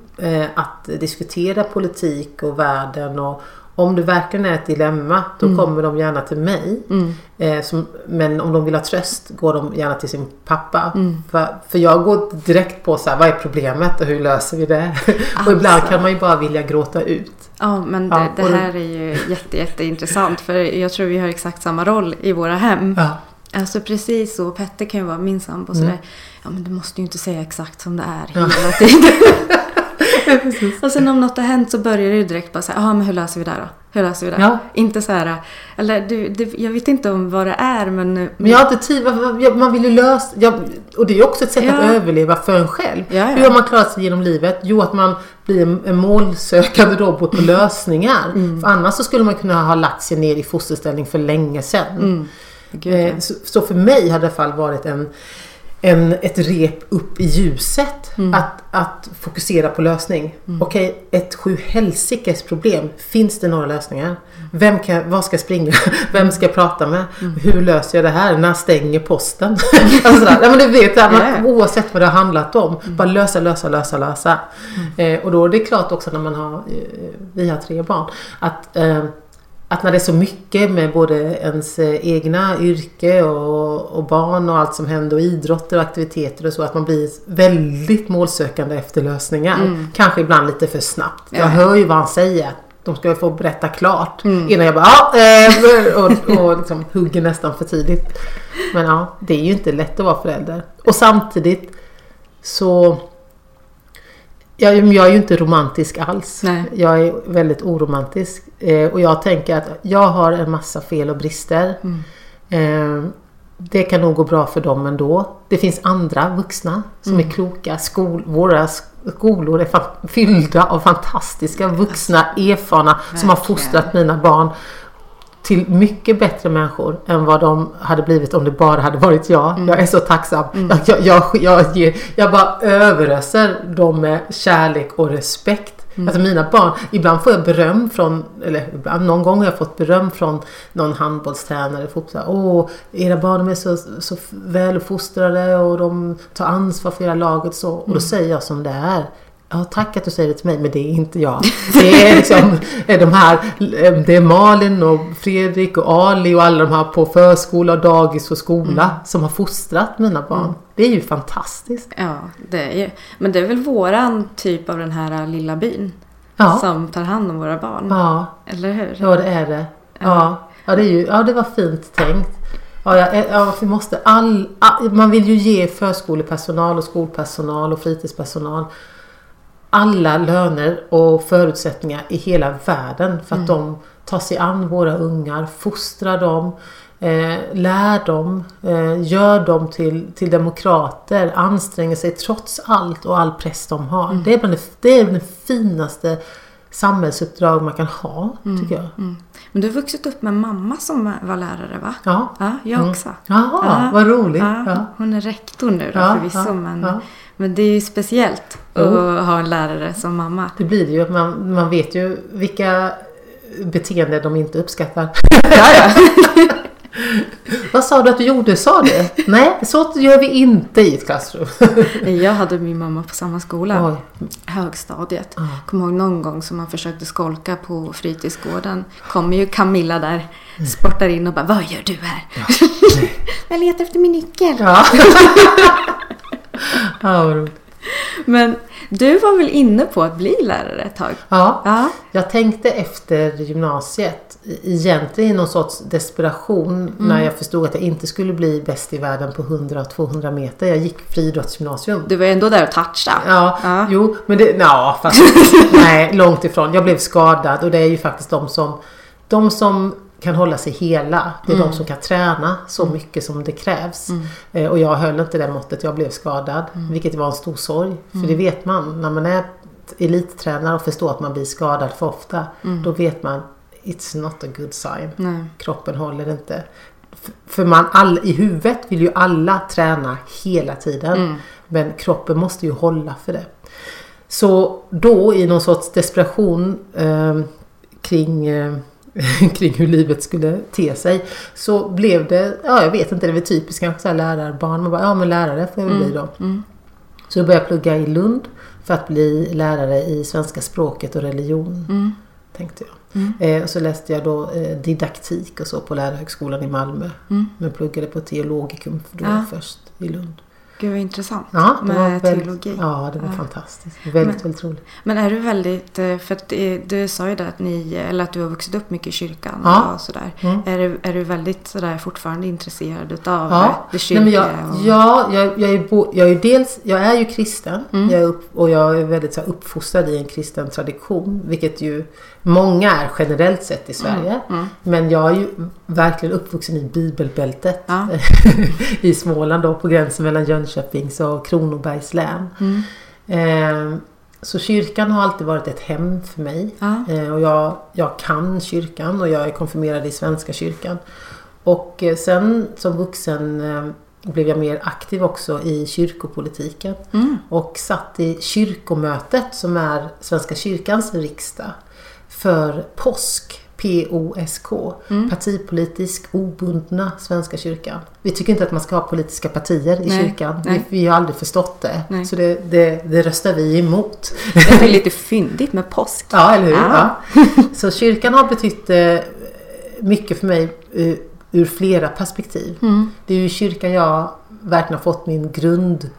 att diskutera politik och världen, och om det verkligen är ett dilemma, då kommer de gärna till mig. Men om de vill ha tröst går de gärna till sin pappa. För jag går direkt på så här, vad är problemet och hur löser vi det? Alltså. Och ibland kan man ju bara vilja gråta ut. Ja, men det här är ju jätteintressant, för jag tror vi har exakt samma roll i våra hem. Ja. Alltså precis så, Petter kan ju vara min sambo och sådär, ja, men du måste ju inte säga exakt som det är hela tiden. Och sen om något har hänt så börjar det ju direkt bara säga, men hur löser vi det då? Ja. Inte så här, eller jag vet inte om vad det är, men jag har inte tid, man vill ju lösa, och det är också ett sätt att överleva för en själv. Ja, ja. Hur har man klarat sig genom livet? Jo, att man blir en målsökande robot på lösningar. För annars så skulle man kunna ha lagt sig ner i fosterställning för länge sedan. Så för mig har det i alla fall varit en ett rep upp i ljuset. Mm. Att fokusera på lösning. Mm. Okej, ett sjuhelsikes problem. Finns det några lösningar? Vad ska springa? Vem ska jag prata med? Mm. Hur löser jag det här? När stänger posten? Alltså, nej, men du vet, oavsett vad det har handlat om. Mm. Bara lösa. Mm. Och då är det klart också när man har... vi har 3 barn. Att när det är så mycket med både ens egna yrke och barn och allt som händer och idrotter och aktiviteter och så, att man blir väldigt målsökande efter lösningar. Mm. Kanske ibland lite för snabbt. Jag hör ju vad han säger. De ska ju få berätta klart innan jag bara och liksom hugger nästan för tidigt. Men ja, det är ju inte lätt att vara förälder. Och samtidigt så... Jag är ju inte romantisk alls. Nej. Jag är väldigt oromantisk. Och jag tänker att jag har en massa fel och brister. Mm. Det kan nog gå bra för dem ändå. Det finns andra vuxna som är kloka. Våra skolor är fyllda av fantastiska vuxna, erfarna. Verkligen. Som har fostrat mina barn till mycket bättre människor än vad de hade blivit om det bara hade varit jag. Mm. Jag är så tacksam. Mm. Jag bara överöser dem med kärlek och respekt. Mm. Alltså mina barn, ibland får jag beröm från, eller ibland, någon gång har jag fått beröm från någon handbollstränare, fotbollstränare. Era barn är så väl fostrade och de tar ansvar för hela laget så. Och då säger jag som det är. Ja, tack att du säger det till mig, men det är inte jag. Det är liksom det är Malin och Fredrik och Ali och alla de här på förskola och dagis och skola som har fostrat mina barn. Mm. Det är ju fantastiskt. Ja, det är. Men det är väl våran typ av den här lilla byn som tar hand om våra barn. Ja. Eller hur? Ja, det är det. Ja, ja, det är ju, ja, det var fint tänkt. Ja, vi måste man vill ju ge förskolepersonal och skolpersonal och fritidspersonal alla löner och förutsättningar i hela världen för att de tar sig an våra ungar, fostrar dem, lär dem, gör dem till demokrater, anstränger sig trots allt och all press de har. Mm. Det är den finaste samhällsuppdrag man kan ha, tycker jag. Mm. Men du har vuxit upp med en mamma som var lärare, va? Ja. Ja, jag också. Jaha, vad roligt. Ja. Hon är rektor nu då, förvisso, men det är ju speciellt att ha en lärare som mamma. Det blir det ju. Man vet ju vilka beteenden de inte uppskattar. Ja. Vad sa du att du gjorde? Sa du? Nej, så gör vi inte i ett klassrum. Jag hade min mamma på samma skola. Oj. Högstadiet. Kom ihåg någon gång som man försökte skolka på fritidsgården. Kommer ju Camilla där, sportar in och bara, vad gör du här? Ja. Jag letar efter min nyckel. Ja. Men du var väl inne på att bli lärare ett tag? Ja. Jag tänkte efter gymnasiet egentligen i någon sorts desperation när jag förstod att jag inte skulle bli bäst i världen på 100-200 meter. Jag gick friidrottsgymnasium. Du var ändå där och touchade. Ja. Jo, men det... Ja, fast, nej, långt ifrån. Jag blev skadad och det är ju faktiskt de som kan hålla sig hela. Det är de som kan träna så mycket som det krävs. Mm. Och jag höll inte det måttet. Jag blev skadad. Vilket var en stor sorg. För det vet man. När man är elittränare och förstår att man blir skadad för ofta. Då vet man. It's not a good sign. Nej. Kroppen håller inte. För i huvudet vill ju alla träna hela tiden. Men kroppen måste ju hålla för det. Så då i någon sorts desperation kring hur livet skulle te sig, så blev det, jag vet inte, det var typiskt kanske så här lärarbarn, man bara, men lärare får jag väl bli då. Mm. Så jag började plugga i Lund för att bli lärare i svenska språket och religion, tänkte jag. Mm. Och så läste jag då didaktik och så på Lärarhögskolan i Malmö, men pluggade på teologikum då först i Lund. Gud, vad intressant med teologi. Ja, det var fantastiskt. Väldigt roligt. Men är du väldigt, för att du sa ju där att eller att du har vuxit upp mycket i kyrkan och sådär. Mm. Är du väldigt sådär fortfarande intresserad utav det kyrkliga? Jag är ju kristen. Jag är väldigt så här, uppfostrad i en kristen tradition, vilket ju många är generellt sett i Sverige. Men jag är ju verkligen uppvuxen i bibelbältet i Småland då, på gränsen mellan Jönköpings och Kronobergs län. Så kyrkan har alltid varit ett hem för mig. Och jag kan kyrkan och jag är konfirmerad i Svenska kyrkan. Och sen som vuxen blev jag mer aktiv också i kyrkopolitiken. Mm. Och satt i kyrkomötet som är Svenska kyrkans riksdag för POSK. POSK, partipolitisk obundna Svenska kyrkan. Vi tycker inte att man ska ha politiska partier i kyrkan. Vi har aldrig förstått det. Nej. Så det röstar vi emot. Det är lite fyndigt med påsk. Ja, eller hur? Ja. Så kyrkan har betytt mycket för mig ur flera perspektiv. Mm. Det är ju kyrkan jag verkligen har fått min grund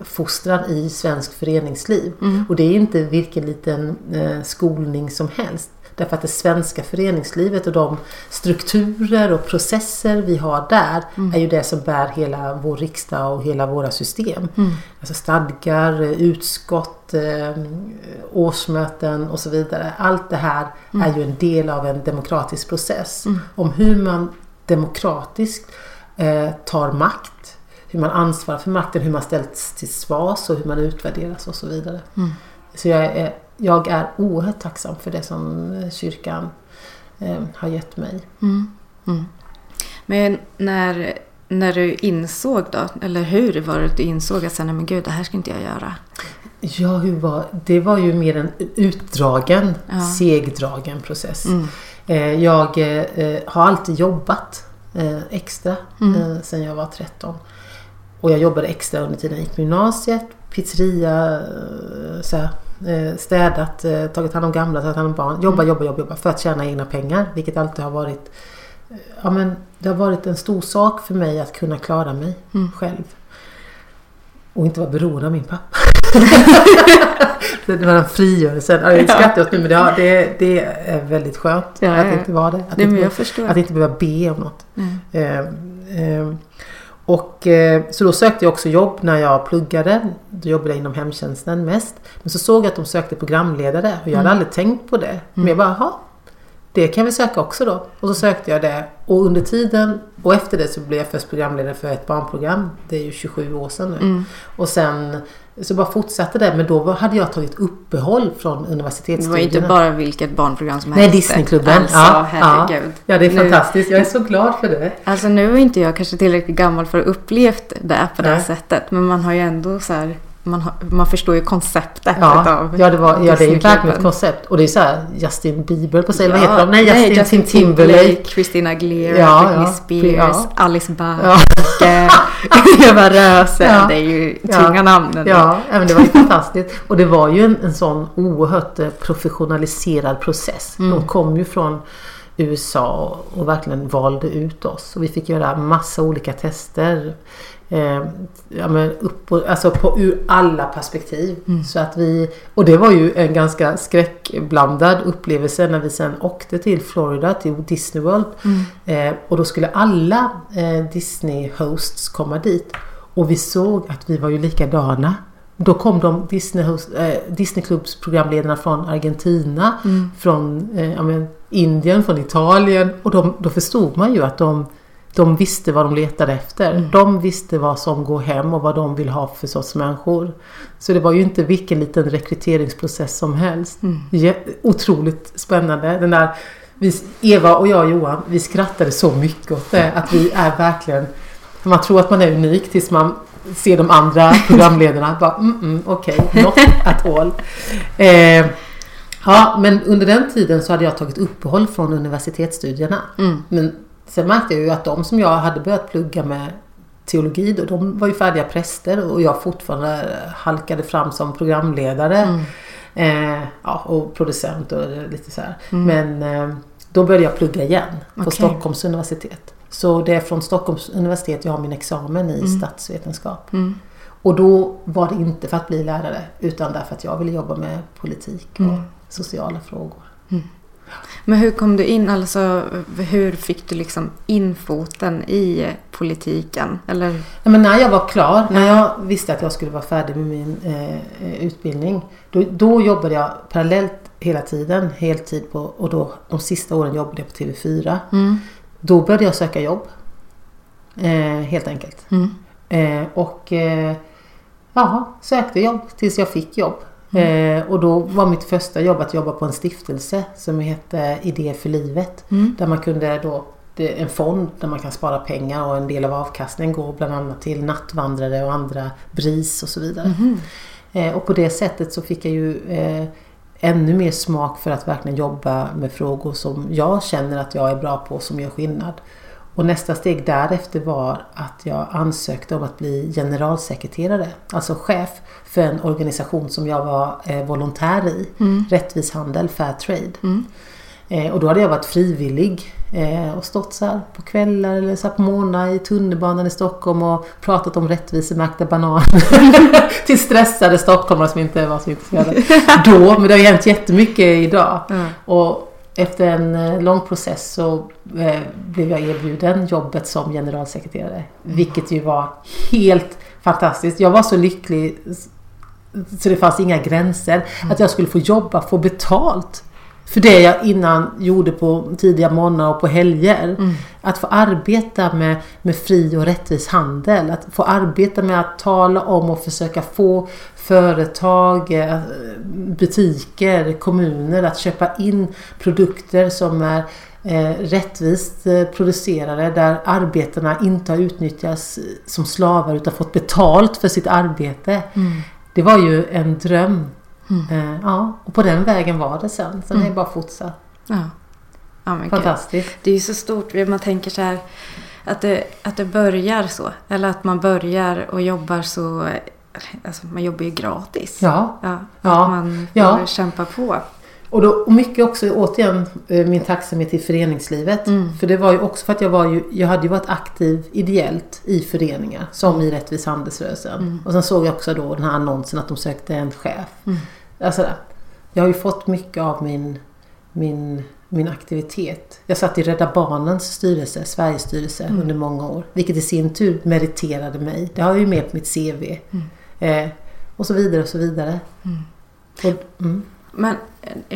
fostran i svensk föreningsliv. Mm. Och det är inte vilken liten skolning som helst. Därför att det svenska föreningslivet och de strukturer och processer vi har där är ju det som bär hela vår riksdag och hela våra system. Mm. Alltså stadgar, utskott, årsmöten och så vidare. Allt det här är ju en del av en demokratisk process. Mm. Om hur man demokratiskt tar makt, hur man ansvarar för makten, hur man ställs till svars och hur man utvärderas och så vidare. Mm. Så jag är oerhört tacksam för det som kyrkan har gett mig. Mm. Mm. Men när du insåg då, eller hur var det du insåg att säga, men gud, det här ska inte jag göra? Ja, det var ju mer en utdragen, segdragen process. Mm. Jag har alltid jobbat extra sedan jag var 13. Och jag jobbade extra under tiden i gymnasiet, pizzeria, så här, städat, tagit hand om gamla, tagit hand om barn, jobba för att tjäna egna pengar, vilket alltid har varit det har varit en stor sak för mig att kunna klara mig själv och inte vara beroende av min pappa. Det var en frigörelse. Jag skrattar åt nu, men det är väldigt skönt att inte vara det, att inte behöva be om något. Och så då sökte jag också jobb när jag pluggade. Då jobbade jag inom hemtjänsten mest. Men så såg jag att de sökte programledare. Och jag hade aldrig tänkt på det. Men jag bara, det kan vi söka också då. Och så sökte jag det. Och under tiden, och efter det så blev jag först programledare för ett barnprogram. Det är ju 27 år sedan nu. Mm. Och sen så bara fortsatte det. Men då hade jag tagit uppehåll från universitetsstudierna. Det var inte bara vilket barnprogram som helst. Nej, Disneyklubben. Alltså, herregud. Ja, det är fantastiskt. Jag är så glad för det. Alltså nu är inte jag kanske tillräckligt gammal för att upplevt det på det sättet. Men man har ju ändå så här... Man förstår ju konceptet av... Ja, det är ju verkligen ett koncept. Och det är så här, Justin Bieber på sig, vad heter de? Nej, Justin Timberlake, Christina Aguilera, Britney Spears, Alice Bah Kuhnke, Eva Rösen. Det är ju tunga namn. Men det var ju fantastiskt. Och det var ju en sån oerhört professionaliserad process. De kom ju från USA och verkligen valde ut oss. Och vi fick göra massa olika tester. Ur alla perspektiv, så att vi, och det var ju en ganska skräckblandad upplevelse när vi sen åkte till Florida till Disney World, och då skulle alla Disney hosts komma dit, och vi såg att vi var ju likadana. Då kom de Disneyklubbs programledarna från Argentina, från Indien, från Italien, och då förstod man ju att de visste vad de letade efter. De visste vad som går hem och vad de vill ha för sorts människor. Så det var ju inte vilken liten rekryteringsprocess som helst. Otroligt spännande. Den där, Eva och jag och Johan, vi skrattade så mycket åt det. Att vi är verkligen... Man tror att man är unik tills man ser de andra programledarna. Bara, okej, not at all. Men under den tiden så hade jag tagit uppehåll från universitetsstudierna. Men sen märkte jag ju att de som jag hade börjat plugga med teologi, då, de var ju färdiga präster, och jag fortfarande halkade fram som programledare och producent och lite så här. Men då började jag plugga igen på Stockholms universitet. Så det är från Stockholms universitet jag har min examen i statsvetenskap. Och då var det inte för att bli lärare, utan därför att jag ville jobba med politik och sociala frågor. Men hur kom du in, alltså hur fick du liksom in foten i politiken? Eller? Ja, men när jag var klar, när jag visste att jag skulle vara färdig med min utbildning, då jobbade jag parallellt hela tiden, heltid på, och då de sista åren jobbade jag på TV4. Då började jag söka jobb, helt enkelt. Sökte jobb tills jag fick jobb. Och då var mitt första jobb att jobba på en stiftelse som hette Ideer för Livet, där man kunde då det är en fond där man kan spara pengar och en del av avkastningen går bland annat till nattvandrare och andra BRIS och så vidare. Mm. Och på det sättet så fick jag ju ännu mer smak för att verkligen jobba med frågor som jag känner att jag är bra på, som gör skillnad. Och nästa steg därefter var att jag ansökte om att bli generalsekreterare, alltså chef för en organisation som jag var volontär i, Rättvis handel, Fair Trade. Mm. Och då hade jag varit frivillig och stått så här på kvällar eller så här på morgnar i tunnelbanan i Stockholm och pratat om rättvisemärkta bananer till stressade stockholmare som inte var så intresserade då, men det har hänt jättemycket idag. Mm. Och efter en lång process så blev jag erbjuden jobbet som generalsekreterare, vilket ju var helt fantastiskt. Jag var så lycklig så det fanns inga gränser, att jag skulle få jobba, få betalt för det jag innan gjorde på tidiga morgnar och på helger. Mm. Att få arbeta med fri och rättvis handel. Att få arbeta med att tala om och försöka få företag, butiker, kommuner att köpa in produkter som är rättvist producerade. Där arbetarna inte har utnyttjats som slavar utan fått betalt för sitt arbete. Mm. Det var ju en dröm. Mm. Ja, och på den vägen var det sen är det bara fortsatt. Ja. Ja, fantastiskt. God. Det är ju så stort, man tänker så här att det börjar så, eller att man börjar och jobbar så, alltså man jobbar ju gratis. Ja. Ja, ja. Man får kämpa på. Och mycket också återigen min tacksamhet till föreningslivet. Mm. För det var ju också för att jag hade ju varit aktiv ideellt i föreningar. Som i Rättvis handelsrörelsen. Mm. Och sen såg jag också då den här annonsen att de sökte en chef. Mm. Alltså, jag har ju fått mycket av min aktivitet. Jag satt i Rädda Barnens styrelse, Sveriges styrelse, under många år. Vilket i sin tur meriterade mig. Det har jag ju med på mitt CV. Mm. Och så vidare och så vidare. Mm. Men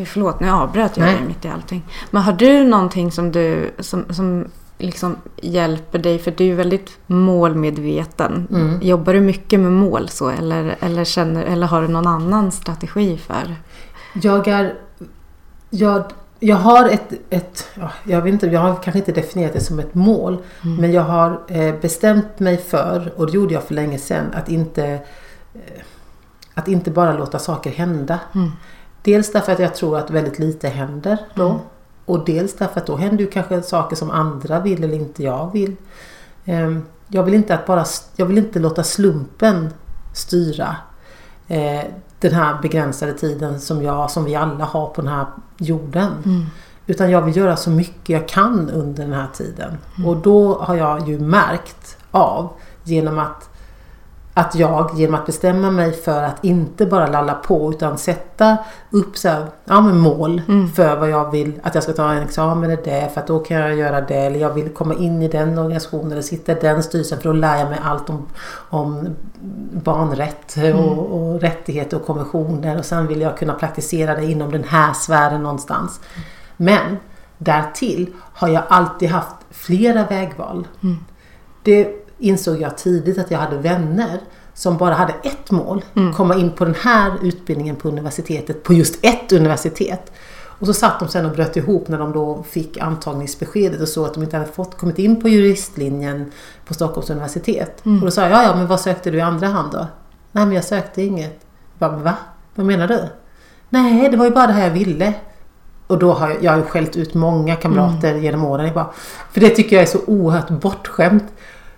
förlåt, nu avbröt jag dig mitt i allting. Men har du någonting som du som liksom hjälper dig, för du är väldigt målmedveten. Mm. Jobbar du mycket med mål så eller har du någon annan strategi för? Jag har jag har kanske inte definierat det som ett mål, men jag har bestämt mig för, och det gjorde jag för länge sedan, att inte bara låta saker hända. Mm. Dels därför att jag tror att väldigt lite händer då. Mm. Och dels därför att då händer ju kanske saker som andra vill eller inte jag vill. Jag vill inte låta slumpen styra den här begränsade tiden som vi alla har på den här jorden. Mm. Utan jag vill göra så mycket jag kan under den här tiden. Mm. Och då har jag ju märkt av genom att bestämma mig för att inte bara lalla på, utan sätta upp så här, mål för vad jag vill, att jag ska ta en examen eller det, för att då kan jag göra det, eller jag vill komma in i den organisationen eller sitta i den styrelsen, för då lär jag mig allt om barnrätt och rättigheter och konventioner, och sen vill jag kunna praktisera det inom den här sfären någonstans. Men därtill har jag alltid haft flera vägval. Det insåg jag tidigt, att jag hade vänner som bara hade ett mål. Komma in på den här utbildningen på universitetet. På just ett universitet. Och så satt de sen och bröt ihop när de då fick antagningsbeskedet. Och så att de inte hade kommit in på juristlinjen på Stockholms universitet. Och då sa jag, men vad sökte du i andra hand då? Nej, men jag sökte inget. Jag bara, va? Vad menar du? Nej, det var ju bara det här jag ville. Och då har jag ju skällt ut många kamrater genom åren. Jag bara, för det tycker jag är så oerhört bortskämt.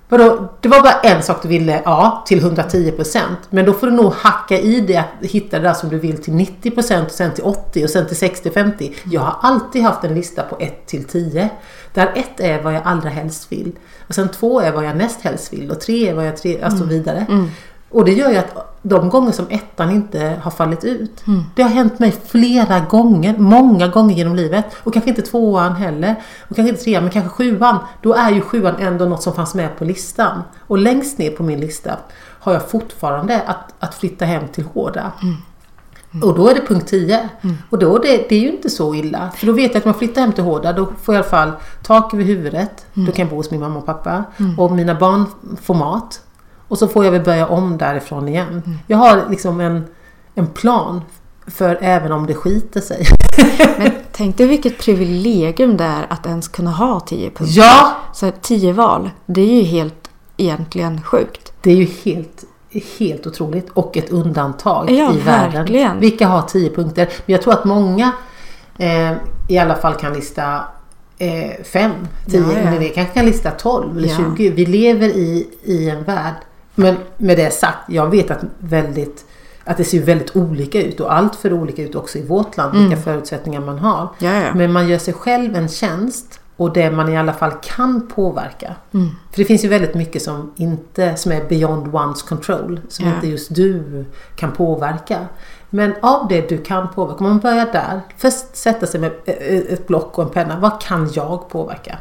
Vadå? Det var bara en sak du ville, till 110%. Men då får du nog hacka i det, att hitta det där som du vill till 90%, och sen till 80% och sen till 60-50. Jag har alltid haft en lista på 1-10. Där 1 är vad jag allra helst vill. Och sen 2 är vad jag näst helst vill. Och 3 är vad jag alltså vidare. Mm. Och det gör ju att de gånger som 1:an inte har fallit ut. Mm. Det har hänt mig flera gånger, många gånger genom livet. Och kanske inte 2:an heller. Och kanske inte 3:an, men kanske 7:an. Då är ju 7:an ändå något som fanns med på listan. Och längst ner på min lista har jag fortfarande att flytta hem till Håda. Mm. Mm. Och då är det punkt 10. Mm. Och då det är ju inte så illa. För då vet jag att man flyttar hem till Håda. Då får jag i alla fall tak över huvudet. Då kan jag bo hos min mamma och pappa. Och mina barn får mat. Och så får jag väl börja om därifrån igen. Jag har liksom en plan För även om det skiter sig. Men tänk dig vilket privilegium det är att ens kunna ha 10 punkter. Ja! Så 10 val, det är ju helt egentligen sjukt. Det är ju helt otroligt och ett undantag i världen. Verkligen. Vilka har 10 punkter? Men jag tror att många i alla fall kan lista 5, 10, men vi kanske kan lista 12 eller 20. Vi lever i en värld. Men med det sagt, jag vet att det ser väldigt olika ut och allt för olika ut också i vårt land, vilka förutsättningar man har. Jaja. Men man gör sig själv en tjänst och det man i alla fall kan påverka. Mm. För det finns ju väldigt mycket som är beyond one's control, som inte just du kan påverka. Men av det du kan påverka, om man börjar där, först sätta sig med ett block och en penna, vad kan jag påverka?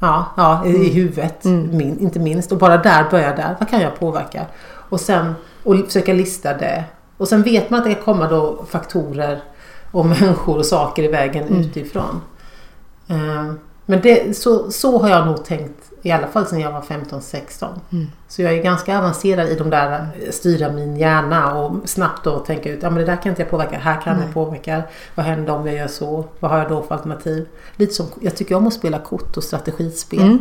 Ja, i huvudet, inte minst. Och bara börja där, vad kan jag påverka? Och sen försöka lista det. Och sen vet man att det kommer då faktorer och människor och saker i vägen utifrån. Men så har jag nog tänkt i alla fall sedan jag var 15-16. Så jag är ganska avancerad i de där, styra min hjärna och snabbt då tänka ut, ja men det där kan inte jag påverka, här kan jag påverka, vad händer om jag gör så, vad har jag då för alternativ? Lite som, jag tycker om att spela kort och strategispel.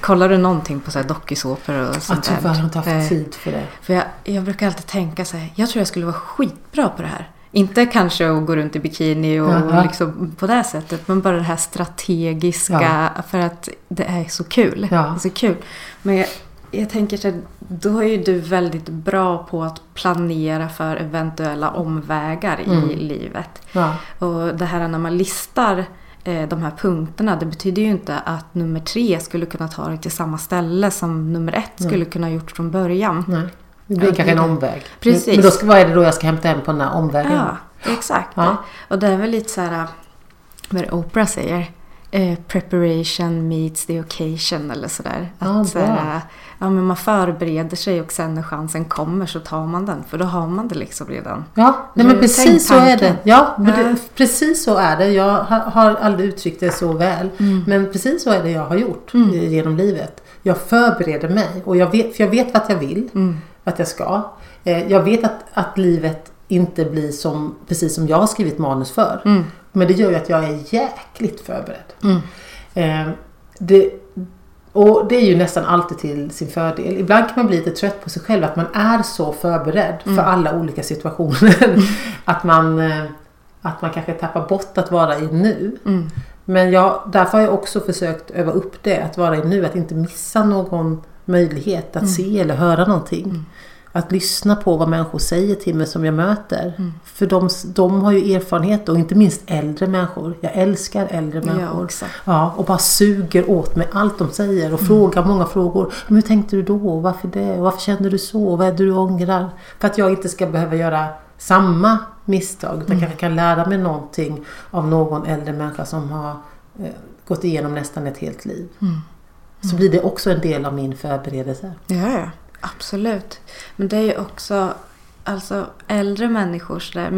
Kollar du någonting på så här dokusåpor och sånt där? Jag har inte haft tid för det. För jag brukar alltid tänka så här, jag tror jag skulle vara skitbra på det här. Inte kanske att gå runt i bikini och liksom på det här sättet. Men bara det här strategiska. Ja. För att det är så kul. Ja. Det är så kul. Men jag tänker så här, då är ju du väldigt bra på att planera för eventuella omvägar i livet. Ja. Och det här när man listar de här punkterna. Det betyder ju inte att nummer 3 skulle kunna ta dig till samma ställe som nummer 1 skulle kunna ha gjort från början. Nej. Det blir kanske en omväg. Precis. Men då vad är det då jag ska hämta hem på den här omvägen? Ja, exakt. Ja. Och det är väl lite så här, vad Oprah säger, preparation meets the occasion eller sådär. Men man förbereder sig och sen när chansen kommer så tar man den. För då har man det liksom redan. Ja, nej, men precis så är det. Ja, precis så är det. Jag har aldrig uttryckt det så väl. Men precis så är det jag har gjort genom livet. Jag förbereder mig. Och jag vet vad jag vill. Att jag ska. Jag vet att livet inte blir precis som jag har skrivit manus för. Men det gör ju att jag är jäkligt förberedd. Och det är ju nästan alltid till sin fördel. Ibland kan man bli lite trött på sig själv. Att man är så förberedd för alla olika situationer. Att man kanske tappar bort att vara i nu. Men därför har jag också försökt öva upp det. Att vara i nu. Att inte missa någon möjlighet att se eller höra någonting. Att lyssna på vad människor säger till mig som jag möter. För de har ju erfarenhet och inte minst äldre människor. Jag älskar äldre människor. Ja, och bara suger åt mig allt de säger och frågar många frågor. Men hur tänkte du då? Varför det? Varför känner du så? Vad är det du ångrar? För att jag inte ska behöva göra samma misstag. Utan kanske kan lära mig någonting av någon äldre människa som har gått igenom nästan ett helt liv. Så blir det också en del av min förberedelse. Ja, absolut. Men det är ju också alltså äldre människor så där.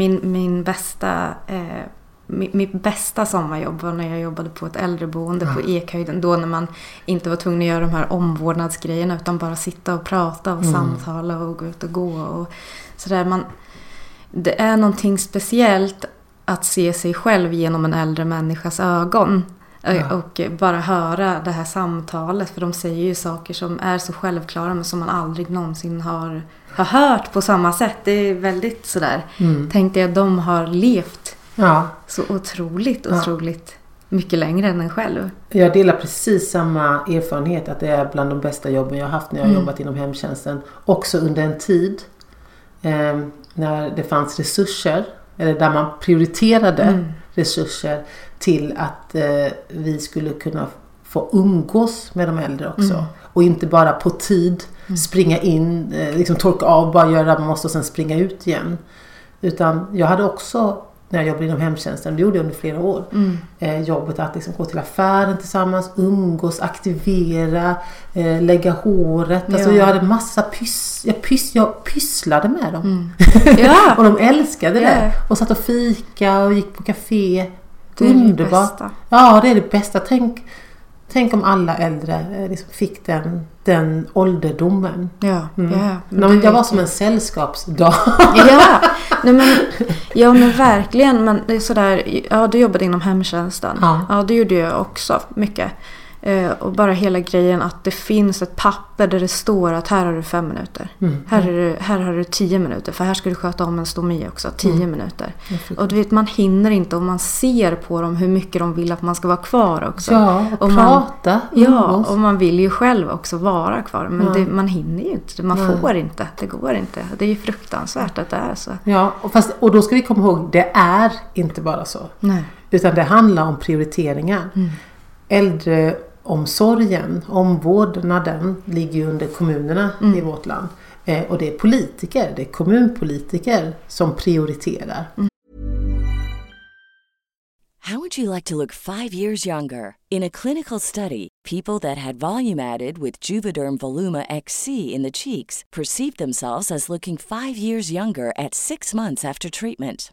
Mitt bästa sommarjobb var när jag jobbade på ett äldreboende på Ekhöjden. Då när man inte var tvungen att göra de här omvårdnadsgrejerna utan bara sitta och prata och samtala och gå ut och gå. Och så där. Det är någonting speciellt att se sig själv genom en äldre människas ögon. Och bara höra det här samtalet. För de säger ju saker som är så självklara. Men som man aldrig någonsin har hört på samma sätt. Det är väldigt sådär. Tänkte jag att de har levt så otroligt mycket längre än en själv. Jag delar precis samma erfarenhet. Att det är bland de bästa jobben jag har haft. När jag har jobbat inom hemtjänsten. Också under en tid. När det fanns resurser. Eller där man prioriterade resurser. Till att vi skulle kunna få umgås med de äldre också. Och inte bara på tid springa in, liksom torka av, bara göra vad man måste och sen springa ut igen. Utan jag hade också, när jag jobbade inom hemtjänsten, det gjorde jag under flera år, jobbet att liksom gå till affären tillsammans, umgås, aktivera, lägga håret. Ja. Alltså jag hade massa jag pysslade med dem. Och de älskade det. Och satt och fika och gick på café. Det är underbart. Det bästa. Ja, det är det bästa. Tänk om alla äldre liksom fick den den ålderdomen. Ja, ja. Men jag var som en sällskapsdag. Ja, nej men, ja men verkligen. Men det är sådär, ja, du jobbade inom hemtjänsten. Ja, ja, det gjorde jag också mycket. Och bara hela grejen att det finns ett papper där det står att här har du 5 minuter. Mm. Här har du 10 minuter. För här ska du sköta om en stomi också. 10 minuter. Och du vet, man hinner inte. Och man ser på dem hur mycket de vill att man ska vara kvar också. Ja, och prata. Ja, och man vill ju själv också vara kvar. Men det, man hinner ju inte. Man får inte. Det går inte. Det är ju fruktansvärt att det är så. Ja, och då ska vi komma ihåg, det är inte bara så. Nej. Utan det handlar om prioriteringar. Mm. Äldre... omsorgen, omvårdnaden ligger ju under kommunerna i vårt land. Och det är politiker, det är kommunpolitiker som prioriterar. Mm. How would you like to look 5 years younger? In a clinical study, people that had volume added with Juvederm Voluma XC in the cheeks perceived themselves as looking 5 years younger at 6 months after treatment.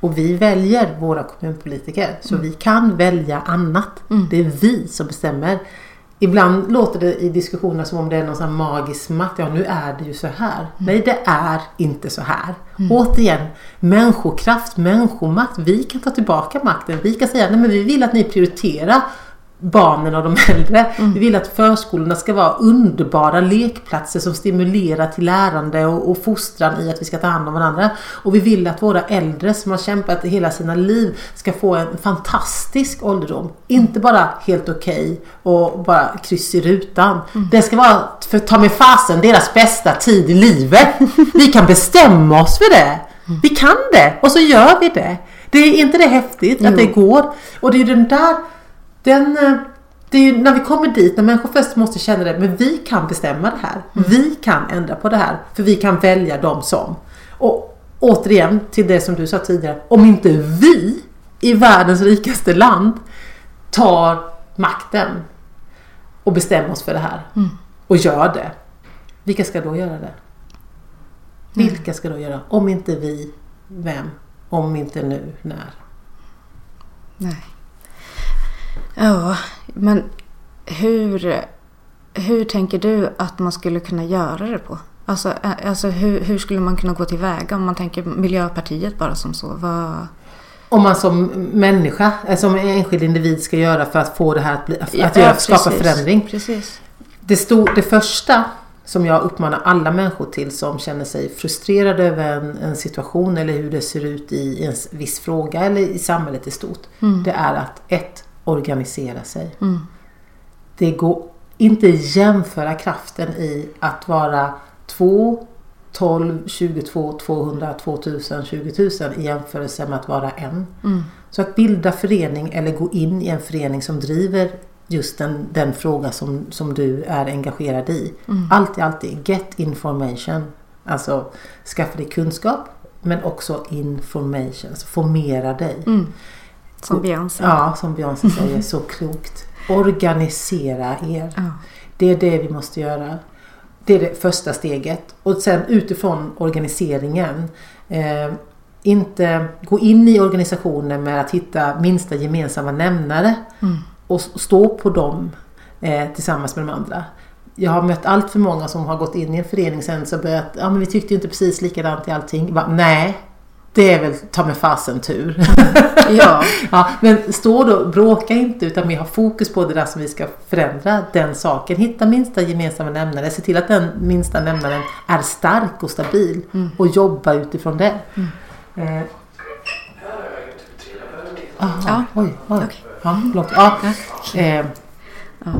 Och vi väljer våra kommunpolitiker, så vi kan välja annat. Det är vi som bestämmer. Ibland låter det i diskussioner som om det är någon sån här magisk makt. Ja, nu är det ju så här. Nej, det är inte så här. Återigen, människokraft, människomakt. Vi kan ta tillbaka makten. Vi kan säga, nej men vi vill att ni prioriterar barnen och de äldre. Vi vill att förskolorna ska vara underbara lekplatser som stimulerar till lärande och fostran i att vi ska ta hand om varandra. Och vi vill att våra äldre som har kämpat hela sina liv ska få en fantastisk ålderdom. Inte bara helt okej och bara kryss i rutan. Det ska vara, för ta med fasen, deras bästa tid i livet. Vi kan bestämma oss för det. Vi kan det och så gör vi det. Det är inte det häftigt att det går. Och det är ju den där... det är ju när vi kommer dit, när människor först måste känna det, men vi kan bestämma det här, vi kan ändra på det här, för vi kan välja dem som. Och återigen till det som du sa tidigare, om inte vi i världens rikaste land tar makten och bestämmer oss för det här och gör det, vilka ska då göra det? Vilka ska då göra? Om inte vi, vem? Om inte nu, när? Nej. Ja, men hur tänker du att man skulle kunna göra det på? Alltså hur skulle man kunna gå tillväga om man tänker Miljöpartiet bara som så? Vad... Om man som människa, som enskild individ ska göra för att få det här att skapa förändring. Precis. Det första som jag uppmanar alla människor till som känner sig frustrerade över en situation eller hur det ser ut i en viss fråga eller i samhället i stort. Det är att organisera sig. Det går inte jämföra kraften i att vara 2, 12, 22, 200, 2000, 20 000 i jämförelse med att vara en. Så att bilda förening eller gå in i en förening som driver just den fråga som du är engagerad i. Alltid. Get information. Alltså skaffa dig kunskap men också information. Så formera dig. Som Beyoncé. Ja, som Beyoncé säger. Så klokt. Organisera er. Ja. Det är det vi måste göra. Det är det första steget. Och sen utifrån organiseringen. Inte gå in i organisationen med att hitta minsta gemensamma nämnare. Och stå på dem tillsammans med de andra. Jag har mött allt för många som har gått in i en förening sen så börjat. Ja, men vi tyckte ju inte precis likadant i allting. Nej. Det är väl ta med fasen tur. Ja, men stå då, bråka inte, utan vi har fokus på det där som vi ska förändra, den saken. Hitta minsta gemensamma nämnare. Se till att den minsta nämnaren är stark och stabil och jobba utifrån det. Aha, ja. Oj. Okay. Ja, blott. Ja. Okay. Ja.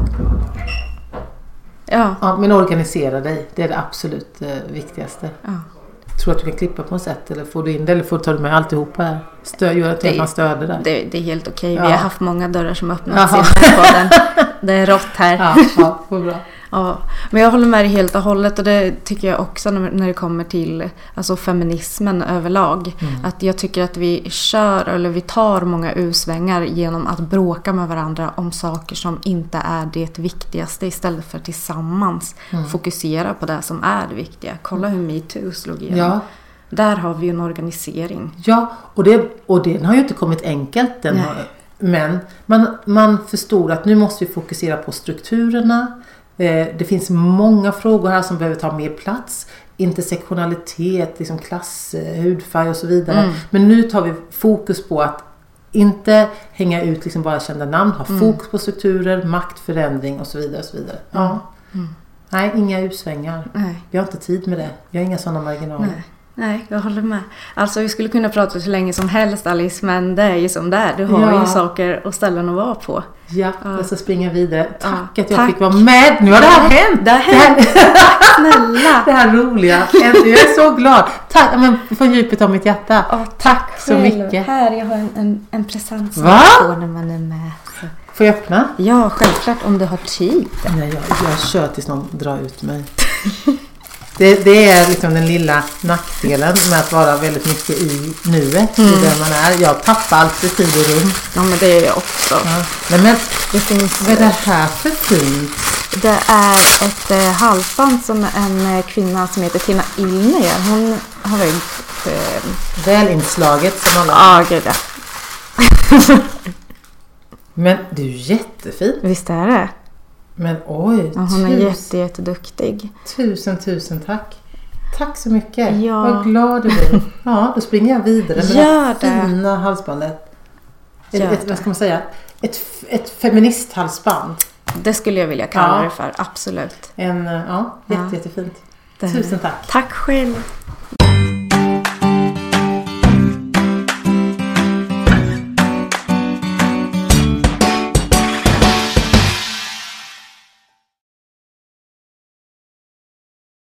Ja. Ja, men organisera dig. Det är det absolut viktigaste. Ja. Tror att du kan klippa på något sätt eller får du in det eller får du ta med alltihopa här? Gör att man stöder där. Det är helt okej. Ja. Vi har haft många dörrar som öppnats i podden. Det är rått här. Ja, vad bra. Ja, men jag håller med dig helt och hållet och det tycker jag också när det kommer till alltså feminismen överlag. Mm. Att jag tycker att vi kör eller vi tar många usvängar genom att bråka med varandra om saker som inte är det viktigaste istället för tillsammans fokusera på det som är det viktiga. Kolla hur MeToo slog igenom. Ja. Där har vi en organisering. Ja, och den har ju inte kommit enkelt. Men man förstår att nu måste vi fokusera på strukturerna. Det finns många frågor här som behöver ta mer plats. Intersektionalitet, liksom klass, hudfärg och så vidare. Mm. Men nu tar vi fokus på att inte hänga ut liksom bara kända namn. Ha fokus på strukturer, maktförändring och så vidare. Och så vidare. Ja. Mm. Nej, inga utsvängar. Nej. Vi har inte tid med det. Vi har inga sådana marginaler. Nej, jag håller med. Alltså vi skulle kunna prata hur länge som helst Alice, men det är ju som det är. Du har ju saker och ställen att vara på. Ja, jag ska springa vidare. Tack att jag fick vara med. Nu har det här hänt. Tack snälla. Det här roliga. Jag är så glad. Tack, men från djupet av mitt hjärta. Tack så mycket. Här, jag har en present som jag får när man är med. Får jag öppna? Ja, självklart om du har tid. Nej, jag kör tills någon drar ut mig. Det är liksom den lilla nackdelen med att vara väldigt mycket i nuet, i där man är. Jag tappar alltid tid och rum. Ja, men det är jag också. Ja. Nej, men vad är det här för fint? Det är ett halsband som en kvinna som heter Tina Ilne. Hon har väldigt... välinslaget som alla. Ja, gud ja. Men det är ju jättefint. Visst är det. Men oj, ja, hon är jätteduktig. Tusen tack. Tack så mycket. Ja. Vad glad du blir. Ja, då springer jag vidare med det fina halsbandet. Vad ska man säga? Ett feministhalsband. Det skulle jag vilja kalla det för, absolut. Jättefint. Tusen tack. Tack själv.